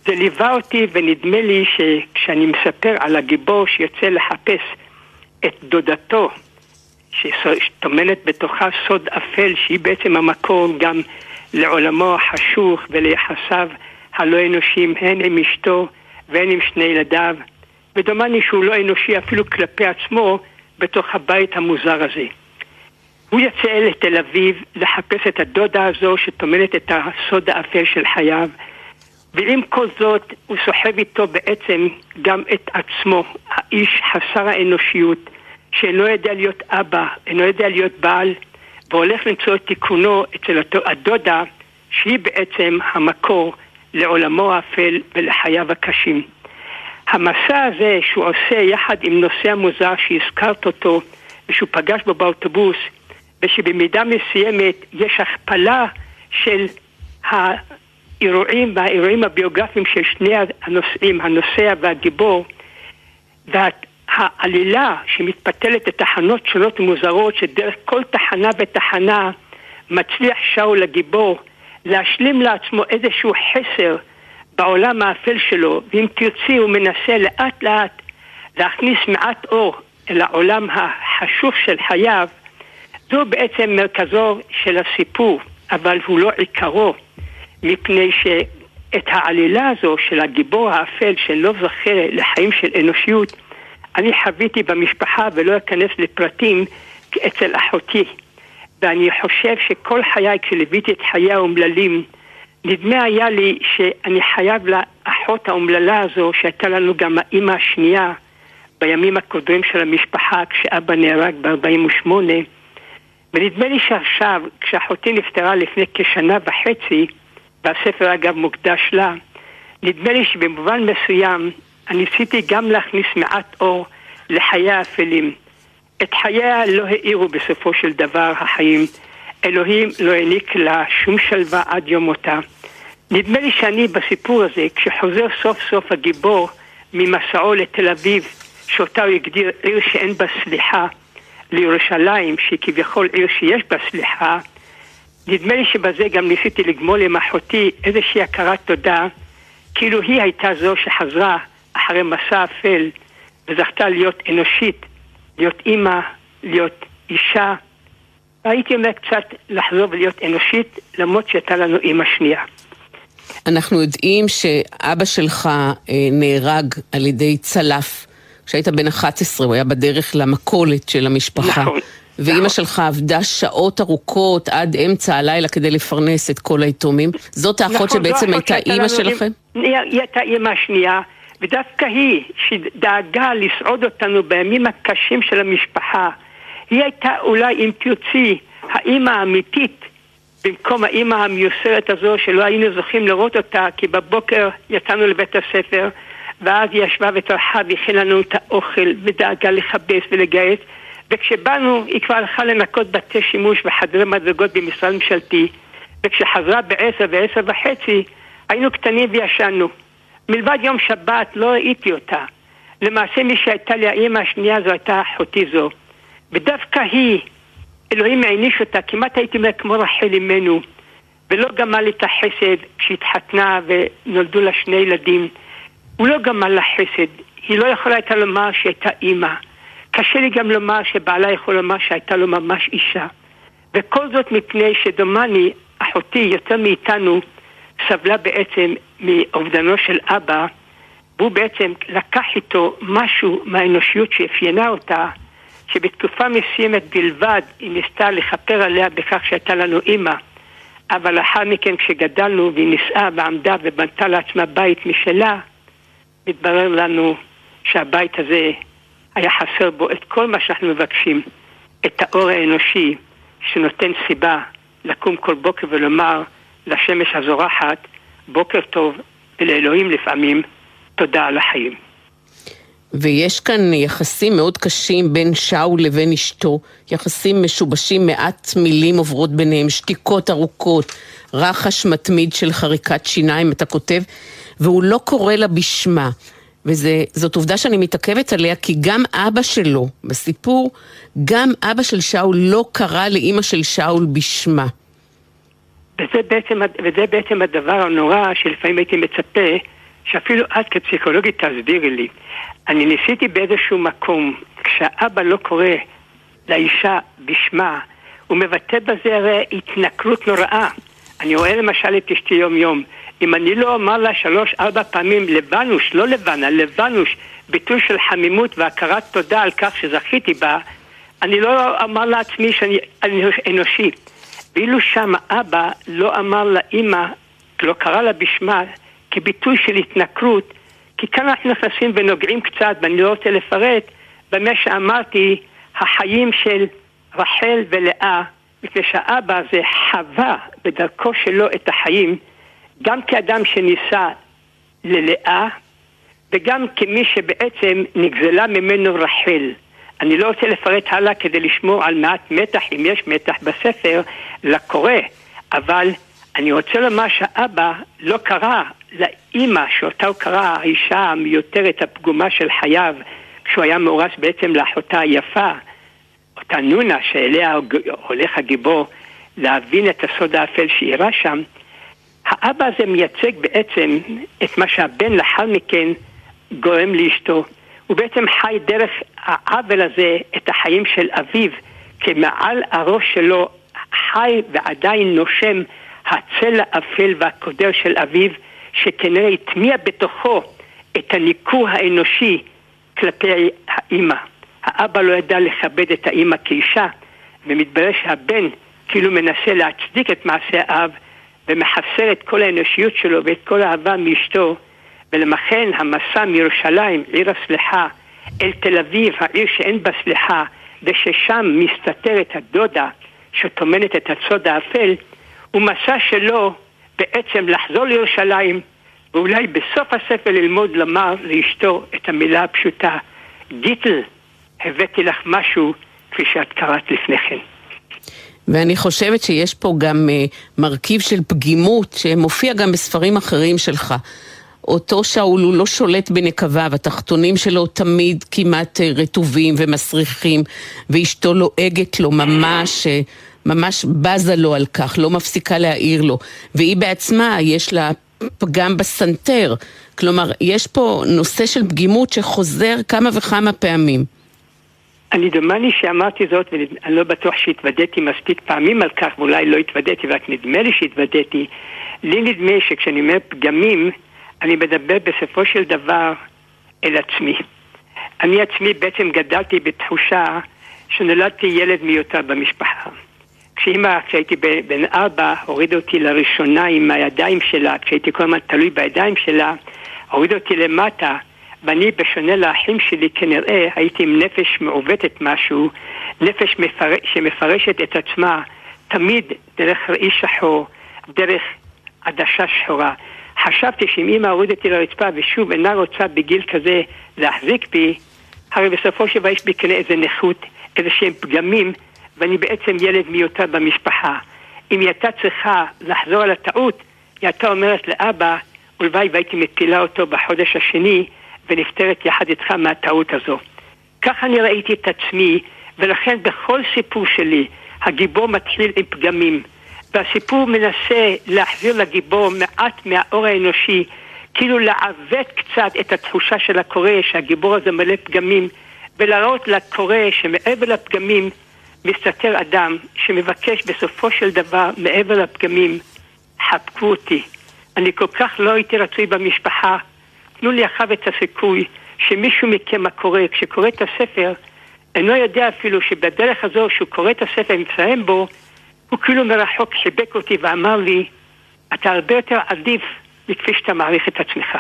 זה ליווה אותי, ונדמה לי שכשאני מספר על הגיבור שיוצא לחפש את דודתו, שטומנת בתוכה סוד אפל, שהיא בעצם המקור גם לעולמו החשוך וליחסיו הלא אנושיים, הן עם אשתו והן עם שני ילדיו, ודומני שהוא לא אנושי אפילו כלפי עצמו בתוך הבית המוזר הזה. הוא יצא לתל אביב לחפש את הדודה הזו שטומנת את הסוד האפל של חייו, ועם כל זאת הוא סוחב איתו בעצם גם את עצמו, האיש חסר האנושיות, שאינו יודע להיות אבא, אינו יודע להיות בעל, והולך למצוא את תיקונו אצל הדודה, שהיא בעצם המקור לעולמו האפל ולחייו הקשים. המסע הזה שהוא עושה יחד עם נוסע מוזר שהזכרת אותו, ושהוא פגש בו באוטובוס, ושבמידה מסוימת יש הכפלה של האירועים הביוגרפיים של שני הנושאים, הנושא והגיבור, והעלילה שמתפתלת לתחנות שונות ומוזרות, שדרך כל תחנה ותחנה מצליח שאול הגיבור להשלים לעצמו איזשהו חסר בעולם האפל שלו, ואם תרצי הוא מנסה לאט לאט להכניס מעט אור אל העולם החשוך של חייו. זו בעצם מרכזו של הסיפור, אבל הוא לא עיקרו, מפני שאת העלילה הזו של הגיבור האפל שלא זכה לחיים של אנושיות, אני חוויתי במשפחה ולא אכנס לפרטים אצל אחותי. ואני חושב שכל חיי, כשלוויתי את חיי האומללים, נדמה היה לי שאני חייב לאחות האומללה הזו, שהייתה לנו גם האמא השנייה, בימים הקודמים של המשפחה, כשאבא נהרג ב-48, ונדמה לי שעכשיו, כשאחותי נפטרה לפני כשנה וחצי, והספר אגב מוקדש לה, נדמה לי שבמובן מסוים אני ניסיתי גם להכניס מעט אור לחיי האפלים. את חייה לא העירו בסופו של דבר החיים. אלוהים לא העניק לה שום שלווה עד יום מותה. נדמה לי שאני בסיפור הזה, כשחוזר סוף סוף הגיבור ממסעו לתל אביב, שאותה הוא הגדיר עיר שאין בה סליחה, לירושלים, שכביכול עיר שיש בה סליחה, נדמה לי שבזה גם ניסיתי לגמול עם אחותי איזושהי הכרת תודה, כאילו היא הייתה זו שחזרה אחרי מסע אפל, וזכתה להיות אנושית, להיות אימא, להיות אישה, והייתי אומר קצת לחזור ולהיות אנושית, למרות שהייתה לנו אימא שנייה. אנחנו יודעים שאבא שלך נהרג על ידי צלף, כשהיית בן 11, הוא היה בדרך למכולת של המשפחה. נכון. ואמא נכון. שלך עבדה שעות ארוכות עד אמצע הלילה כדי לפרנס את כל היתומים. זאת האחות נכון, שבעצם הייתה אימא שלכם? היא הייתה אימא השנייה, ודווקא היא שדאגה לסעוד אותנו בימים הקשים של המשפחה. היא הייתה אולי, אם תרצי, האימא האמיתית, במקום האימא המיוסרת הזו שלא היינו זוכים לראות אותה, כי בבוקר יצאנו לבית הספר, ואז היא ישבה ותרחה והכין לנו את האוכל ודאגה לחבס ולגייס, וכשבאנו היא כבר הלכה לנקות בתי שימוש וחדרי מדרגות במשרד ממשלתי, וכשחזרה ב10 ו10:30 היינו קטנים וישנו. מלבד יום שבת לא ראיתי אותה. למעשה מי שהייתה לי האמא השנייה זו הייתה אחותי זו, ודווקא היא, אלוהים העניש אותה, כמעט הייתי אומר כמו רחל אימנו, ולא גמל את החסד כשהתחתנה ונולדו לה 2 ילדים. הוא לא גמל לה חסד, היא לא יכולה הייתה לומר שהייתה אימא. קשה לי גם לומר שבעלה יכול לומר שהייתה לו ממש אישה. וכל זאת מפני שדומני, אחותי יותר מאיתנו, סבלה בעצם מאובדנו של אבא, והוא בעצם לקח איתו משהו מהאנושיות שאפיינה אותה, שבתקופה מסוימת בלבד היא ניסתה לחפר עליה בכך שהייתה לנו אימא, אבל לאחר מכן כשגדלנו והיא נישאה ועמדה ובנתה לעצמה בית משלה, מתברר לנו שהבית הזה היה חסר בו את כל מה שאנחנו מבקשים, את האור האנושי שנותן סיבה לקום כל בוקר ולומר לשמש הזורחת בוקר טוב, ולאלוהים לפעמים תודה על החיים. ויש כאן יחסים מאוד קשים בין שאול לבין אשתו, יחסים משובשים, מעט מילים עוברות ביניהם, שתיקות ארוכות, רחש מתמיד של חריקת שיניים, אתה כותב, והוא לא קורא לה בשמה. וזאת עובדה שאני מתעכבת עליה, כי גם אבא שלו, בסיפור, גם אבא של שאול לא קרא לאמא של שאול בשמה. וזה בעצם הדבר הנורא שלפעמים הייתי מצפה, שאפילו את כפסיכולוגית תסבירי לי. אני ניסיתי באיזשהו מקום, כשהאבא לא קורא לאישה בשמה, הוא מבטא בזה הרי התנכרות נוראה. אני רואה למשל את אשתי יום יום, אם אני לא אומר לה 3-4 פעמים לבנוש, לא לבנה, לבנוש, ביטוי של חמימות והכרת תודה על כך שזכיתי בה, אני לא אומר לעצמי שאני אנושי. ואילו שם האבא לא אמר לאמא, לא קרא לה בשמה, כביטוי של התנכרות, כי כאן אנחנו נכנסים ונוגעים קצת, ואני לא רוצה לפרט, במה שאמרתי, החיים של רחל ולאה, מפני שהאבא הזה חווה בדרכו שלו את החיים, גם כאדם שניסה ללאה, וגם כמי שבעצם נגזלה ממנו רחל. אני לא רוצה לפרט הלאה כדי לשמור על מעט מתח, אם יש מתח בספר, לקורא, אבל אני רוצה לומר שהאבא לא קרא לאמא שאותה הוא קרא, האישה המיותרת הפגומה של חייו, כשהוא היה מאורס בעצם לאחותה היפה, אותה נונה שאליה הולך הגיבור להבין את הסוד האפל שאירה שם. האבא הזה מייצג בעצם את מה שהבן לאחר מכן גורם לאשתו. הוא בעצם חי דרך העוול הזה את החיים של אביו, כמעל הראש שלו חי ועדיין נושם הצל האפל והקודר של אביו, שכנראה התמיע בתוכו את הניכור האנושי כלפי האמא. האבא לא ידע לכבד את האמא כאישה, ומתברר שהבן כאילו מנסה להצדיק את מעשה האב, ומחסר את כל האנושיות שלו ואת כל האהבה מאשתו, ולמכן המסע מירושלים, עיר הסליחה, אל תל אביב, העיר שאין בה סליחה, וששם מסתתרת הדודה שטומנת את הצוד האפל, הוא מסע שלו בעצם לחזור לירושלים, ואולי בסוף הספר ללמוד לומר לאשתו את המילה הפשוטה, גיטל, הבאתי לך משהו כפי שאת קראת לפני כן. ואני חושבת שיש פה גם מרכיב של פגימות שמופיע גם בספרים אחרים שלך. אותו שאול הוא לא שולט בנקביו, התחתונים שלו תמיד כמעט רטובים ומסריחים, ואשתו לועגת לו ממש, ממש בזה לו על כך, לא מפסיקה להעיר לו, והיא בעצמה יש לה פגם בסנטר, כלומר יש פה נושא של פגימות שחוזר כמה וכמה פעמים. אני דומני שאמרתי זאת, ואני לא בטוח שהתוודאתי מספיק פעמים על כך, ואולי לא התוודאתי, רק נדמה לי שהתוודאתי. לי נדמה שכשאני אומר פגמים, אני מדבר בסופו של דבר אל עצמי. אני עצמי בעצם גדלתי בתחושה שנולדתי ילד מיותר במשפחה. כשהייתי בן 4, הורידה אותי לראשונה עם הידיים שלה, כשהייתי כל הזמן תלוי בידיים שלה, הורידה אותי למטה, ואני בשונה לאחים שלי כנראה הייתי עם נפש מעוותת משהו, נפש שמפרשת את עצמה תמיד דרך ראי שחור, דרך עדשה שחורה. חשבתי שאם אמא הורידתי לרצפה ושוב אינה רוצה בגיל כזה להחזיק בי, הרי בסופו שבה יש בי כאן איזה נכות, איזה שהם פגמים, ואני בעצם ילד מיותר במשפחה. אם היא הייתה צריכה לחזור על הטעות, היא הייתה אומרת לאבא, ולוואי והייתי מפילה אותו בחודש השני, ונפטרת יחד איתך מהטעות הזו. ככה אני ראיתי את עצמי, ולכן בכל סיפור שלי, הגיבור מתחיל עם פגמים, והסיפור מנסה להחזיר לגיבור מעט מהאור האנושי, כאילו לעוות קצת את התחושה של הקורא, שהגיבור הזה מלא פגמים, ולראות לקורא שמעבר לפגמים מסתתר אדם שמבקש בסופו של דבר מעבר לפגמים, חבקו אותי. אני כל כך לא הייתי רצוי במשפחה, תנו לי אחר את הסיכוי שמישהו מכם הקורא, כשקורא את הספר, אינו יודע אפילו שבדרך הזו שהוא קורא את הספר ומסיים בו, הוא כאילו מרחוק חיבק אותי ואמר לי, אתה הרבה יותר עדיף מכפי שאתה מעריך את עצמך.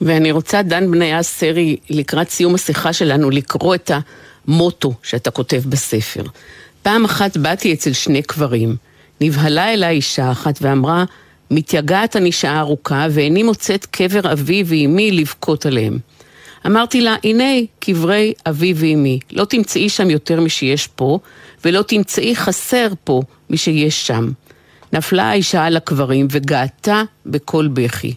ואני רוצה, דן בניה סרי, לקראת סיום השיחה שלנו, לקרוא את המוטו שאתה כותב בספר. פעם אחת באתי אצל שני קברים, נבהלה אליי אישה אחת ואמרה, מתייגעת אני שעה ארוכה, ואיני מוצאת קבר אבי ואימי לבכות עליהם. אמרתי לה, הנה קברי אבי ואימי, לא תמצאי שם יותר משיש פה, ולא תמצאי חסר פה משיש שם. נפלה האישה על הקברים וגעתה בכל בכי.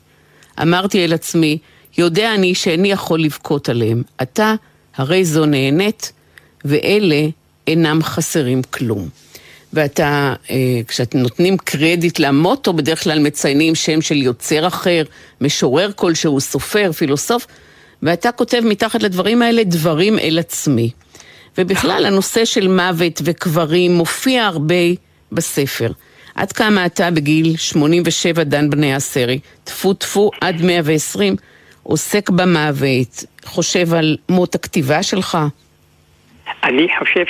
אמרתי אל עצמי, יודע אני שאיני יכול לבכות עליהם, אתה הרי זו נהנית, ואלה אינם חסרים כלום. ואתה, כשאת נותנים קרדיט למוטו, בדרך כלל מציינים שם של יוצר אחר, משורר כלשהו, סופר, פילוסוף, ואתה כותב מתחת לדברים האלה דברים אל עצמי. ובכלל הנושא של מוות וקברים מופיע הרבה בספר. עד כמה אתה בגיל 87, דן בניה סרי, תפו עד 120, עוסק במוות, חושב על מות הכתיבה שלך? אני חושב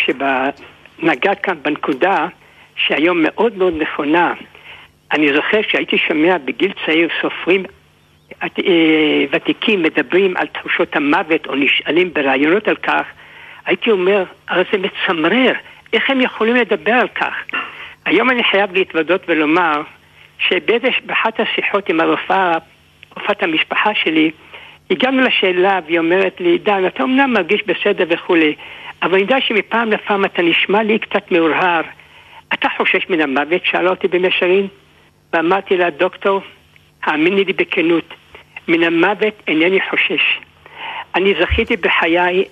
נגעת כאן בנקודה שהיום מאוד מאוד נכונה. אני זוכר שהייתי שומע בגיל צעיר סופרים ותיקים מדברים על תחושות המוות או נשאלים ברעיונות על כך. הייתי אומר, הרי זה מצמרר, איך הם יכולים לדבר על כך? היום אני חייב להתוודות ולומר שבאחת השיחות עם רופאת המשפחה שלי הגענו לשאלה והיא אומרת לי, דן, אתה אומנם מרגיש בסדר וכולי, אבל אני יודע שמפעם לפעם אתה נשמע לי קצת מאורהר. אתה חושש מן המוות? שאלה אותי במישרין. ואמרתי לה, דוקטור, האמיני לי בכנות, מן המוות אינני חושש. אני זכיתי בחיי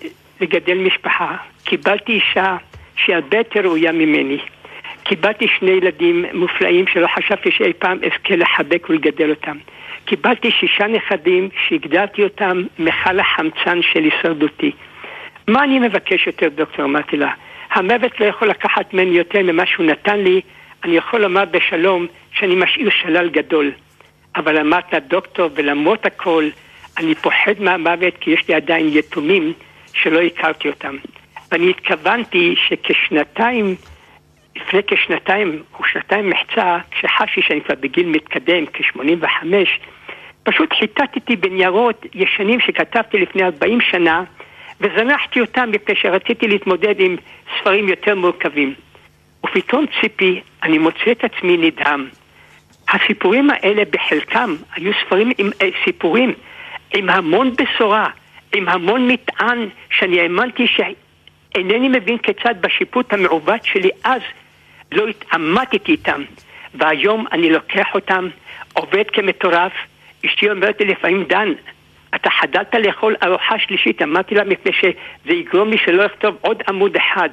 לגדל משפחה. קיבלתי אישה שהיא הרבה יותר ראויה ממני. קיבלתי שני ילדים מופלאים שלא חשבתי שאי פעם אזכה לחבק ולגדל אותם. קיבלתי 6 נכדים שהגדלתי אותם מחל החמצן של הישרדותי. מה אני מבקש יותר, דוקטור? אמרתי לה, המוות לא יכול לקחת ממני יותר ממה שהוא נתן לי, אני יכול לומר בשלום שאני משאיר שלל גדול. אבל אמרת לה, דוקטור, ולמרות הכל, אני פוחד מהמוות כי יש לי עדיין יתומים שלא הכרתי אותם. ואני התכוונתי כשנתיים מחצה, כשחשתי שאני כבר בגיל מתקדם, כ-85, פשוט חיטטתי בניירות ישנים שכתבתי לפני 40 שנה, וזנחתי אותם מפני שרציתי להתמודד עם ספרים יותר מורכבים. ופתאום, ציפי, אני מוצא את עצמי נדהם. הסיפורים האלה בחלקם היו סיפורים עם המון בשורה, עם המון מטען, שאני האמנתי שאינני מבין כיצד בשיפוט המעובד שלי אז לא התעמתתי איתם. והיום אני לוקח אותם, עובד כמטורף. אשתי אומרת לי לפעמים, דן, אתה חדלת לאכול ארוחה שלישית. אמרתי לה, מפני שזה יגרום לי שלא לכתוב עוד עמוד אחד.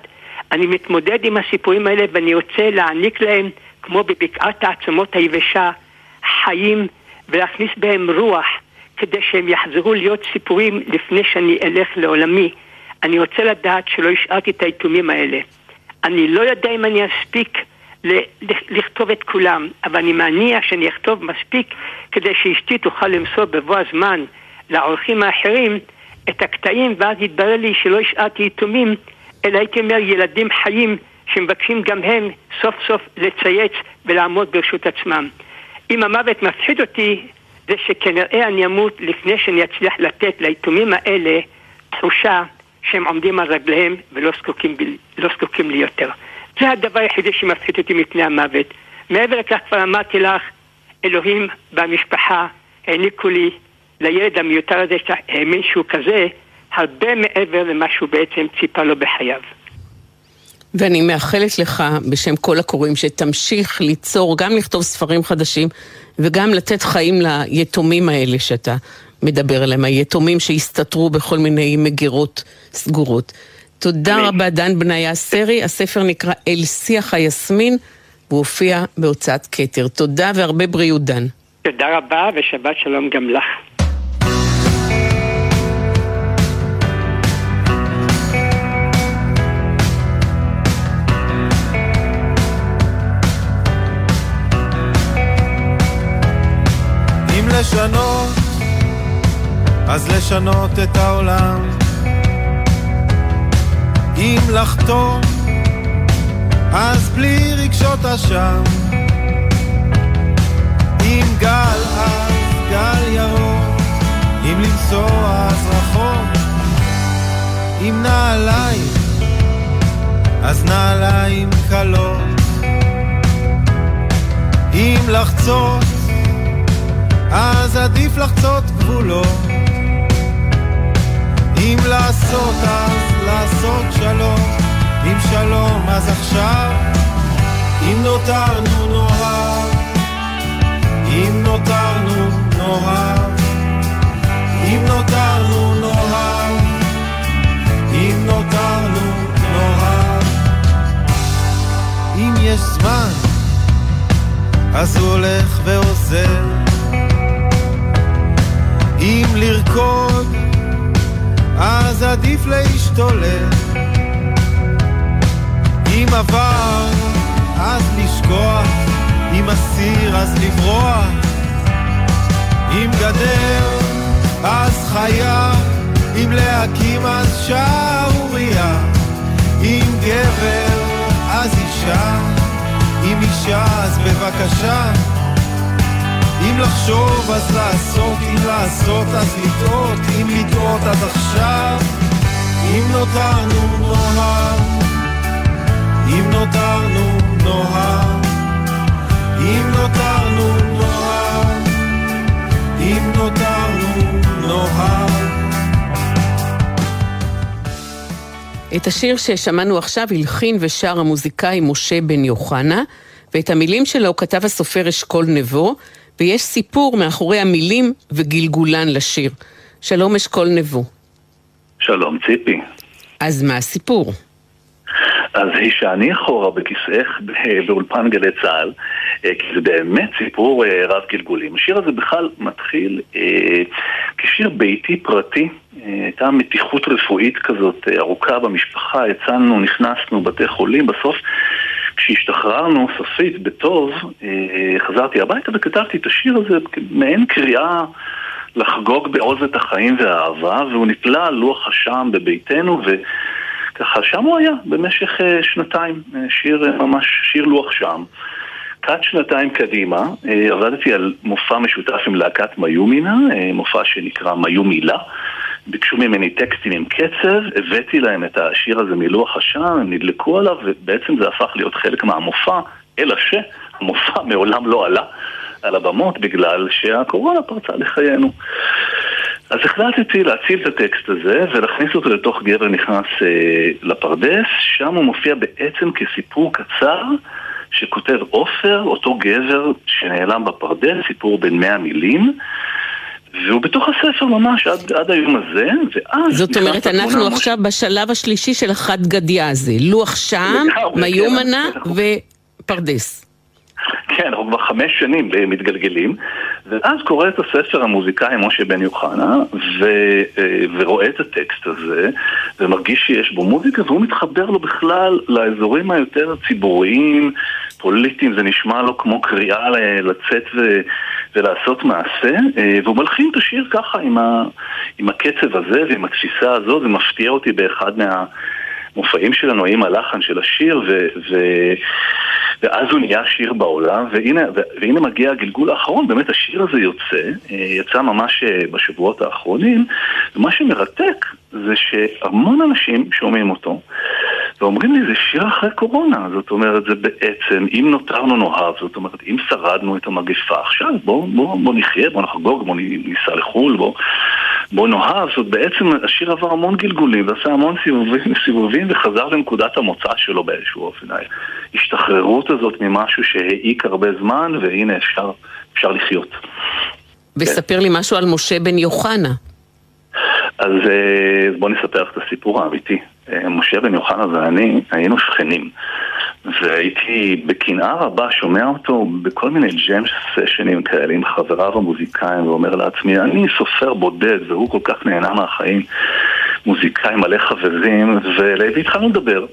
אני מתמודד עם הסיפורים האלה ואני רוצה להעניק להם, כמו בבקעת העצמות היבשה, חיים, ולהכניס בהם רוח, כדי שהם יחזרו להיות סיפורים לפני שאני אלך לעולמי. אני רוצה לדעת שלא השארתי את היתומים האלה. אני לא יודע אם אני אספיק לכתוב את כולם, אבל אני מניח שאני אכתוב מספיק כדי שאשתי תוכל למסור בבוא הזמן לעורכים האחרים את הקטעים, ואז יתברר לי שלא השארתי יתומים, אלא הייתי אומר ילדים חיים שמבקשים גם הם סוף סוף לצייץ ולעמוד ברשות עצמם. אם המוות מפחיד אותי, זה שכנראה אני אמות לפני שאני אצליח לתת ליתומים האלה תחושה שהם עומדים על רגליהם ולא זקוקים לי יותר. זה הדבר היחידי שמפחיד אותי מפני המוות. מעבר לכך, כבר אמרתי לך, אלוהים במשפחה העניקו לי, לילד המיותר הזה שהאמין שהוא כזה, הרבה מעבר למה שהוא בעצם ציפה לו בחייו. ואני מאחלת לך בשם כל הקוראים שתמשיך ליצור, גם לכתוב ספרים חדשים וגם לתת חיים ליתומים האלה שאתה מדבר עליהם, היתומים שהסתתרו בכל מיני מגירות סגורות. תודה רבה, דן בניה סרי. הספר נקרא אל שיח היסמין, והוא הופיע בהוצאת כתר. תודה והרבה בריאות, דן. תודה רבה ושבת שלום גם לך. אם לשנות, אז לשנות את העולם. אם לחתום, אז בלי רגשות אשם. אם גל, אז גל ירוק. אם לנסוע, אז רחוק. אם נעליים, אז נעליים קלות. אם לחצות, אז עדיף לחצות גבולות. אם לעשות, אז לעשות שלום. אם שלום, אז עכשיו. אם נותרנו נורא, אם נותרנו נורא, אם נותרנו נורא, אם נותרנו נורא. אם יש זמן, אז הוא הולך ועוזר. אם לרקוד, אז עדיף להשתולל. אם עבר, אז לשכוח. אם אסיר, אז לברוח. אם גדר, אז חיה. אם להקים, אז שעוריה. אם גבר, אז אישה. אם אישה, אז בבקשה. אם לחשוב, אז לעשות. אם לעשות, אז לטעות. אם לטעות, אז עכשיו. אם נותרנו נוהר, אם נותרנו נוהר, אם נותרנו נוהר, אם נותרנו נוהר. את השיר ששמענו עכשיו הלחין ושר המוזיקאי משה בן יוחנה, ואת המילים שלו כתב הסופר אשכול נבו, ויש סיפור מאחורי המילים וגלגולן לשיר. שלום אשכול נבו. שלום ציפי. אז מה הסיפור? אז היא שאני אחורה בכיסאך באולפן גלי צהל, כי זה באמת סיפור רב גלגולים. השיר הזה בכלל מתחיל כשיר ביתי פרטי. הייתה מתיחות רפואית כזאת ארוכה במשפחה, יצאנו, נכנסנו, בתי חולים, בסוף כשהשתחררנו סופית בטוב, חזרתי הביתה וכתבתי את השיר הזה מעין קריאה לחגוג בעוז את החיים והאהבה, והוא נתלה על לוח השם בביתנו, וככה שם הוא היה במשך שנתיים, שיר ממש, שיר לוח שם. קצת שנתיים קדימה עבדתי על מופע משותף עם להקת מיומינה, מופע שנקרא מיומילה. ביקשו ממני טקסטים עם קצב, הבאתי להם את השיר הזה מלוח השעה, הם נדלקו עליו, ובעצם זה הפך להיות חלק מהמופע, אלא שהמופע מעולם לא עלה על הבמות בגלל שהקורונה פרצה לחיינו. אז החלטתי להציל את הטקסט הזה ולהכניס אותו לתוך גבר נכנס לפרדס, שם הוא מופיע בעצם כסיפור קצר שכותב עופר, אותו גבר שנעלם בפרדס, סיפור בין 100 מילים, והוא בתוך הספר ממש עד היום הזה. זאת אומרת, אנחנו עכשיו בשלב השלישי של החד גדיה הזה, לוח שם, מיומנה ופרדס. כן, אנחנו כבר 5 שנים מתגלגלים, ואז קורא את הספר המוזיקאי משה בן יוחנה, ורואה את הטקסט הזה, ומרגיש שיש בו מוזיקה, והוא מתחבר לו בכלל לאזורים היותר ציבוריים, פוליטיים, זה נשמע לו כמו קריאה לצאת ולעשות מעשה, והוא מלחין את השיר ככה עם הקצב הזה ועם התפיסה הזו, זה מפתיע אותי באחד מהמופעים שלנו, עם הלחן של השיר, ואז הוא נהיה שיר בעולם, והנה מגיע הגלגול האחרון, באמת השיר הזה יצא ממש בשבועות האחרונים, ומה שמרתק זה שהמון אנשים שומעים אותו, ואומרים לי, זה שיר אחרי קורונה, זאת אומרת, זה בעצם, אם נותרנו נוהב, זאת אומרת, אם שרדנו את המגפה עכשיו, בוא נחיה, בוא נחגוג, בוא ניסע לחול, בוא נוהב, זאת בעצם, השיר עבר המון גלגולים, ועשה המון סיבובים, וחזר לנקודת המוצא שלו באיזשהו אופן. השתחררות הזאת ממשהו שהעיק הרבה זמן, והנה אפשר לחיות. וספר לי משהו על משה בן יוחנה. אז בוא נספר את הסיפור האמיתי. משה בן יוחנה ואני היינו שכנים, והייתי בקנאה רבה שומע אותו בכל מיני ג'אם סשנים כאלה עם חבריו המוזיקאים, ואומר לעצמי, אני סופר בודד והוא כל כך נהנה מהחיים, מוזיקאים מלא חברים, והתחלנו לדבר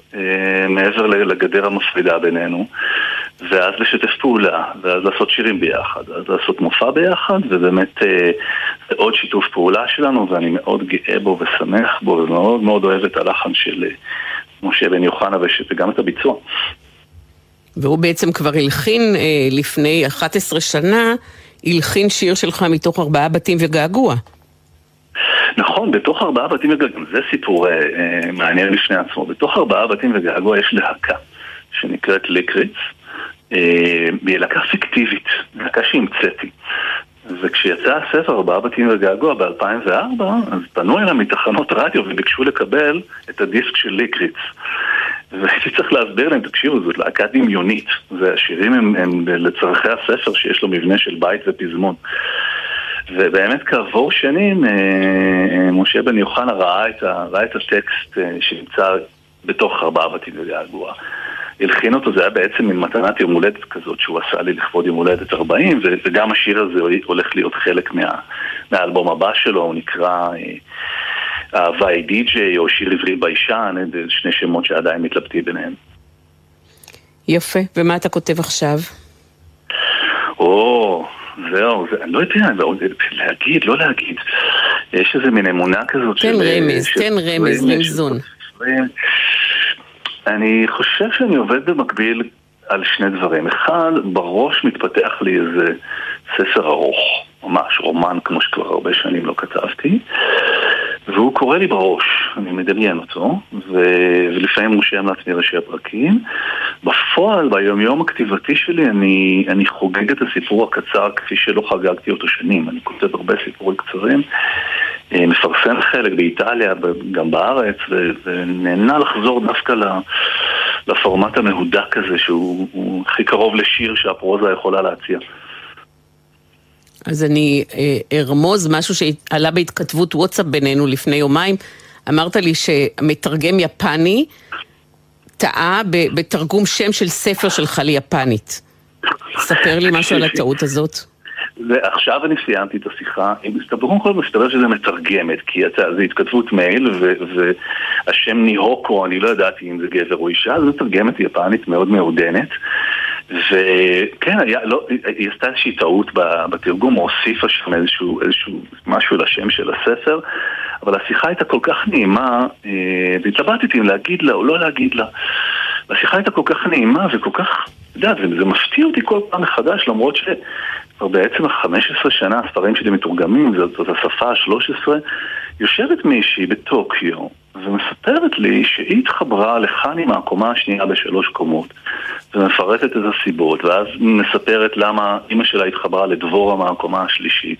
מעבר לגדר המפרידה בינינו, ואז לשתף פעולה, ואז לעשות שירים ביחד, ואז לעשות מופע ביחד, ובאמת עוד שיתוף פעולה שלנו, ואני מאוד גאה בו ושמח בו, ומאוד מאוד אוהב את הלחן של משה בן יוחנה, וגם את הביצוע. והוא בעצם כבר הלחין לפני 11 שנה, הלחין שיר שלך מתוך 4 בתים וגעגוע. נכון, בתוך 4 בתים וגעגוע, גם זה סיפור מעניין בפני עצמו, בתוך 4 בתים וגעגוע יש להקה, שנקראת לקריץ, היא להקה פיקטיבית, להקה שהמצאתי. וכשיצא הספר 4 בתים וגעגוע ב-2004, אז פנו אליי מתחנות רדיו וביקשו לקבל את הדיסק של ליקריץ. והייתי צריך להסביר להם, תקשיבו, זאת להקה דמיונית. והשירים הם לצרכי הספר שיש לו מבנה של בית ופזמון. ובאמת כעבור שנים, משה בן יוחנה ראה את הטקסט שנמצא בתוך 4 בתים וגעגוע. הלחין אותו, זה היה בעצם מן מתנת יום הולדת כזאת שהוא עשה לי לכבוד יום הולדת 40, וגם השיר הזה הולך להיות חלק מהאלבום הבא שלו, הוא נקרא אהבה היא די-ג'יי או שיר עברי ביישן, שני שמות שעדיין מתלבטים ביניהם. יפה, ומה אתה כותב עכשיו? זהו, אני לא יודע, להגיד, לא להגיד, יש איזה מין אמונה כזאת. תן רמז, למזון. אני חושב שאני עובד במקביל על 2 דברים. אחד, בראש מתפתח לי איזה ספר ארוך, ממש רומן כמו שכבר הרבה שנים לא כתבתי, והוא קורא לי בראש, אני מדמיין אותו, ולפעמים רושם לעצמי ראשי הפרקים. בפועל, ביום-יום הכתיבתי שלי, אני חוגג את הסיפור הקצר כפי שלא חגגתי אותו שנים. אני כותב הרבה סיפורים קצרים, מפרסם חלק באיטליה, גם בארץ, ונהנה לחזור דווקא לפורמט המהודק הזה, שהוא הכי קרוב לשיר שהפרוזה יכולה להציע. אז אני ארמוז משהו שעלה בהתכתבות וואטסאפ בינינו לפני יומיים. אמרת לי שמתרגם יפני טעה בתרגום שם של ספר שלך ליפנית. ספר לי משהו על הטעות הזאת. ועכשיו אני סיימתי את השיחה, קודם כל מסתבר שזה מתרגמת, כי זה התכתבות מייל, והשם ניהוקו, אני לא ידעתי אם זה גבר או אישה, זו תרגמת יפנית מאוד מעודנת, וכן, היא עשתה איזושהי טעות בתרגום, הוסיפה שם איזשהו משהו לשם של הספר, אבל השיחה הייתה כל כך נעימה, והתלבטתי אם להגיד לה או לא להגיד לה, השיחה הייתה כל כך נעימה וכל כך זה מפתיע אותי כל פעם מחדש, למרות שבעצם 15 שנה הספרים שלי מתורגמים, זאת השפה ה-13, יושבת מישהי בטוקיו ומספרת לי שהיא התחברה לחני מהקומה השנייה ב3 קומות, ומפרטת את הסיבות, ואז מספרת למה אמא שלה התחברה לדבורה מהקומה השלישית.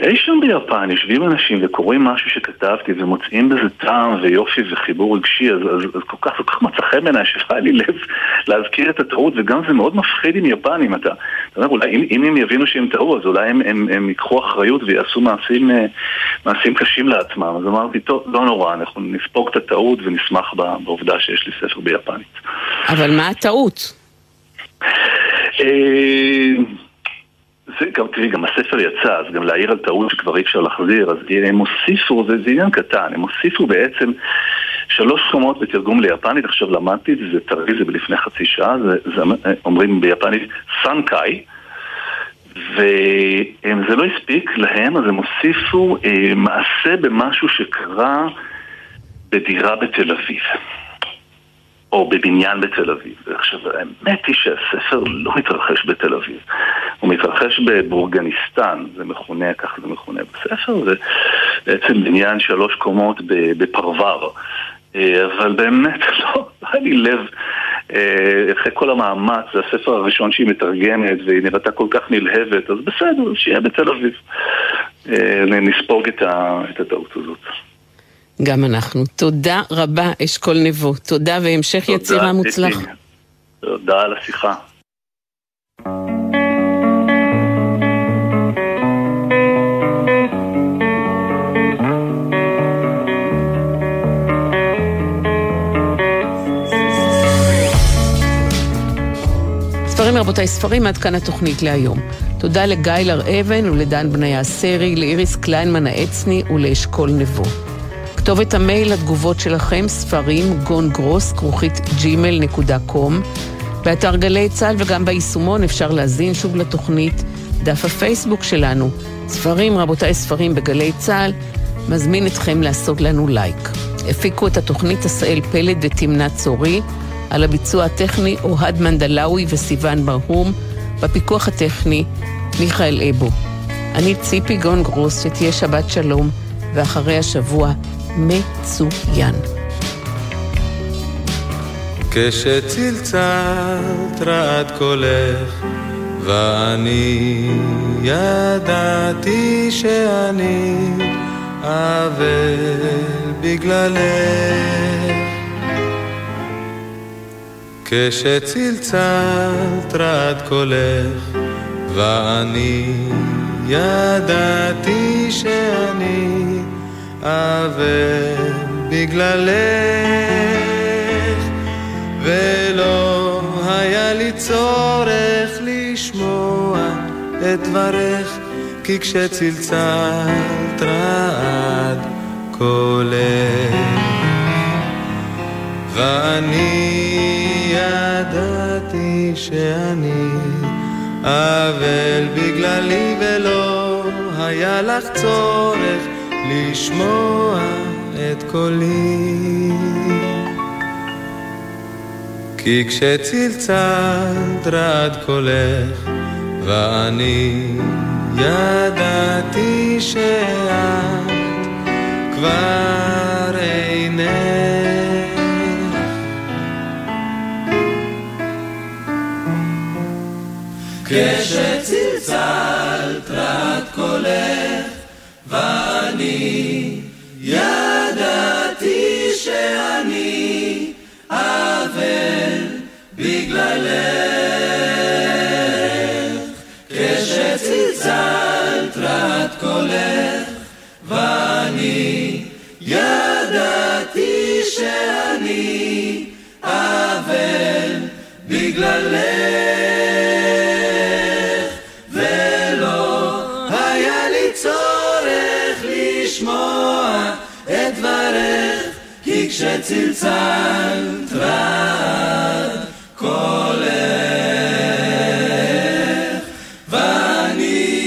אי שם ביפן יושבים אנשים וקוראים משהו שכתבתי ומוצאים בזה טעם ויופי וחיבור רגשי, אז כל כך מצא חן בעיני שהיה לי לב להזכיר את הטעות, וגם זה מאוד מפחיד עם יפנים. אתה אומר, אולי אם הם יבינו שהם טעו, אז אולי הם ייקחו אחריות ויעשו מעשים קשים לעצמם. אז אמרתי, טוב, לא נורא, אנחנו נספוג את הטעות ונשמח בעובדה שיש לי ספר ביפנית. אבל מה הטעות? גם הספר יצא, אז גם להעיר על טעות שכבר אי אפשר להחזיר, אז הם הוסיפו, זה עניין קטן, הם הוסיפו בעצם 3 קומות בתרגום ליפנית. עכשיו למדתי את זה, תרגיל זה בלפני חצי שעה, אומרים ביפנית סנקאי, וזה לא הספיק להם, אז הם הוסיפו מעשה במשהו שקרה בדירה בתל אביב. או בבניין בתל אביב. עכשיו, האמת היא שהספר לא מתרחש בתל אביב. הוא מתרחש בבורגניסטן, זה מכונה, כך זה מכונה בספר, זה בעצם בניין 3 קומות בפרוור. אבל באמת, לא היה לי לב, אחרי כל המאמץ, זה הספר הראשון שהיא מתרגמת, והיא נראתה כל כך נלהבת, אז בסדר, שיהיה בתל אביב. נספוג את הטעות הזאת. גם אנחנו. תודה רבה, אשכול נבו. תודה, והמשך יצירה מוצלח. תודה על השיחה. ספרים רבותיי, ספרים, עד כאן התוכנית להיום. תודה לגיל הראבן ולדן בניה סרי, לאיריס קליין מנעצני ולאשכול נבו. כתובת המייל לתגובות שלכם, ספרים גון-גרוס, @gmail.com. באתר גלי צהל וגם ביישומון אפשר להזין שוב לתוכנית. דף הפייסבוק שלנו, ספרים רבותיי, ספרים בגלי צהל, מזמין אתכם לעשות לנו לייק. הפיקו את התוכנית ישראל פלד ותמנה צורי, על הביצוע הטכני אוהד מנדלאוי וסיוון ברהום, בפיקוח הטכני מיכאל אבו. אני ציפי גון-גרוס, שתהיה שבת שלום, ואחרי השבוע מצוין. כשצלצלת רעת קולך ואני ידעתי שאני אבל בגללך, כשצלצלת רעת קולך ואני ידעתי שאני אבל בגללך, ולא היה לי צורך לשמוע את דברך, כי כשצלצלת רעד קולך ואני ידעתי שאני אבל בגללי, ולא היה לך צורך לשמוע את קולי, כי כשצלצלת רעד קולך ואני ידעתי שאת כבר אינך. כשצלצלת רעד קולך ואני ידעתי שאני אבל בגללך, כשצלצלת רעד קולך ואני ידעתי שאני אבל בגללך, ולא היה לי צורך לשמוע את דברך, כי כשצלצלת רעד קולך ואני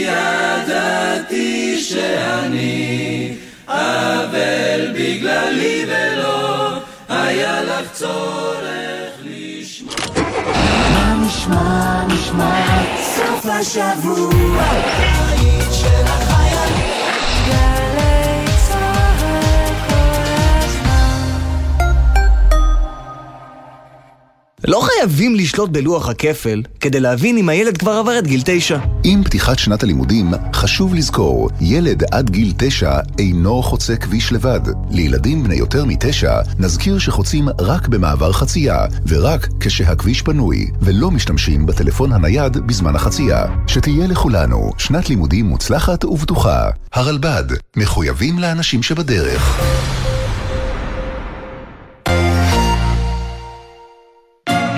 ידעתי שאני אבל בגללי, ולא היה לך צורך לשמוע. נשמע סוף השבוע בית של החיילים גלי צהל כל הזמן. לא חייבים לשלוט בלוח הכפל כדי להבין אם הילד כבר עבר את גיל 9. עם פתיחת שנת הלימודים חשוב לזכור, ילד עד גיל 9 אינו חוצה כביש לבד. לילדים בני יותר מ9 נזכיר שחוצים רק במעבר חצייה ורק כשהכביש פנוי, ולא משתמשים בטלפון הנייד בזמן החצייה. שתהיה לכולנו שנת לימודים מוצלחת ובטוחה. הרלב"ד, מחויבים לאנשים שבדרך.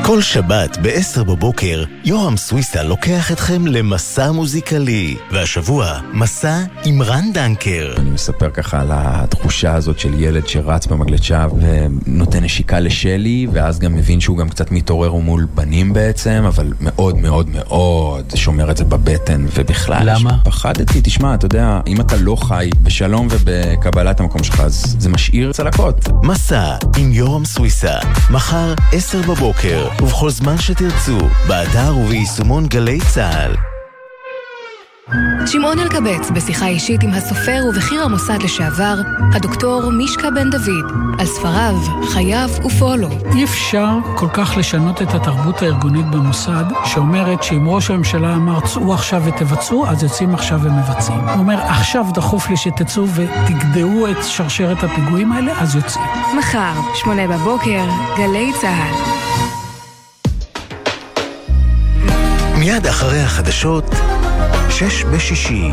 כל שבת ב-10 בבוקר, יורם סוויסה לוקח אתכם למסע מוזיקלי. והשבוע, מסע עם רן דנקר. אני מספר ככה על התחושה הזאת של ילד שרץ במגלצ'ה ונותן נשיקה לשלי, ואז גם מבין שהוא גם קצת מתעורר מול בנים בעצם, אבל מאוד מאוד מאוד שומר את זה בבטן, ובכלל... למה? פחדתי, תשמע, אתה יודע, אם אתה לא חי בשלום ובקבלת המקום שלך, אז זה משאיר צלקות. מסע עם יורם סוויסה, מחר 10 בבוקר. ובכל זמן שתרצו, באתר וביישומון גלי צהל. שמעון אלקבץ בשיחה אישית עם הסופר ובחיר המוסד לשעבר, הדוקטור מישקה בן דוד, על ספריו, חייו ופועלו. אי אפשר כל כך לשנות את התרבות הארגונית במוסד, שאומרת שאם ראש הממשלה אמר צאו עכשיו ותבצעו, אז יוצאים עכשיו ומבצעים. הוא אומר עכשיו דחוף לי שתצאו ותגדעו את שרשרת הפיגועים האלה, אז יוצאים. מחר, 8 בבוקר, גלי צהל. מיד אחרי החדשות, 6 בשישי.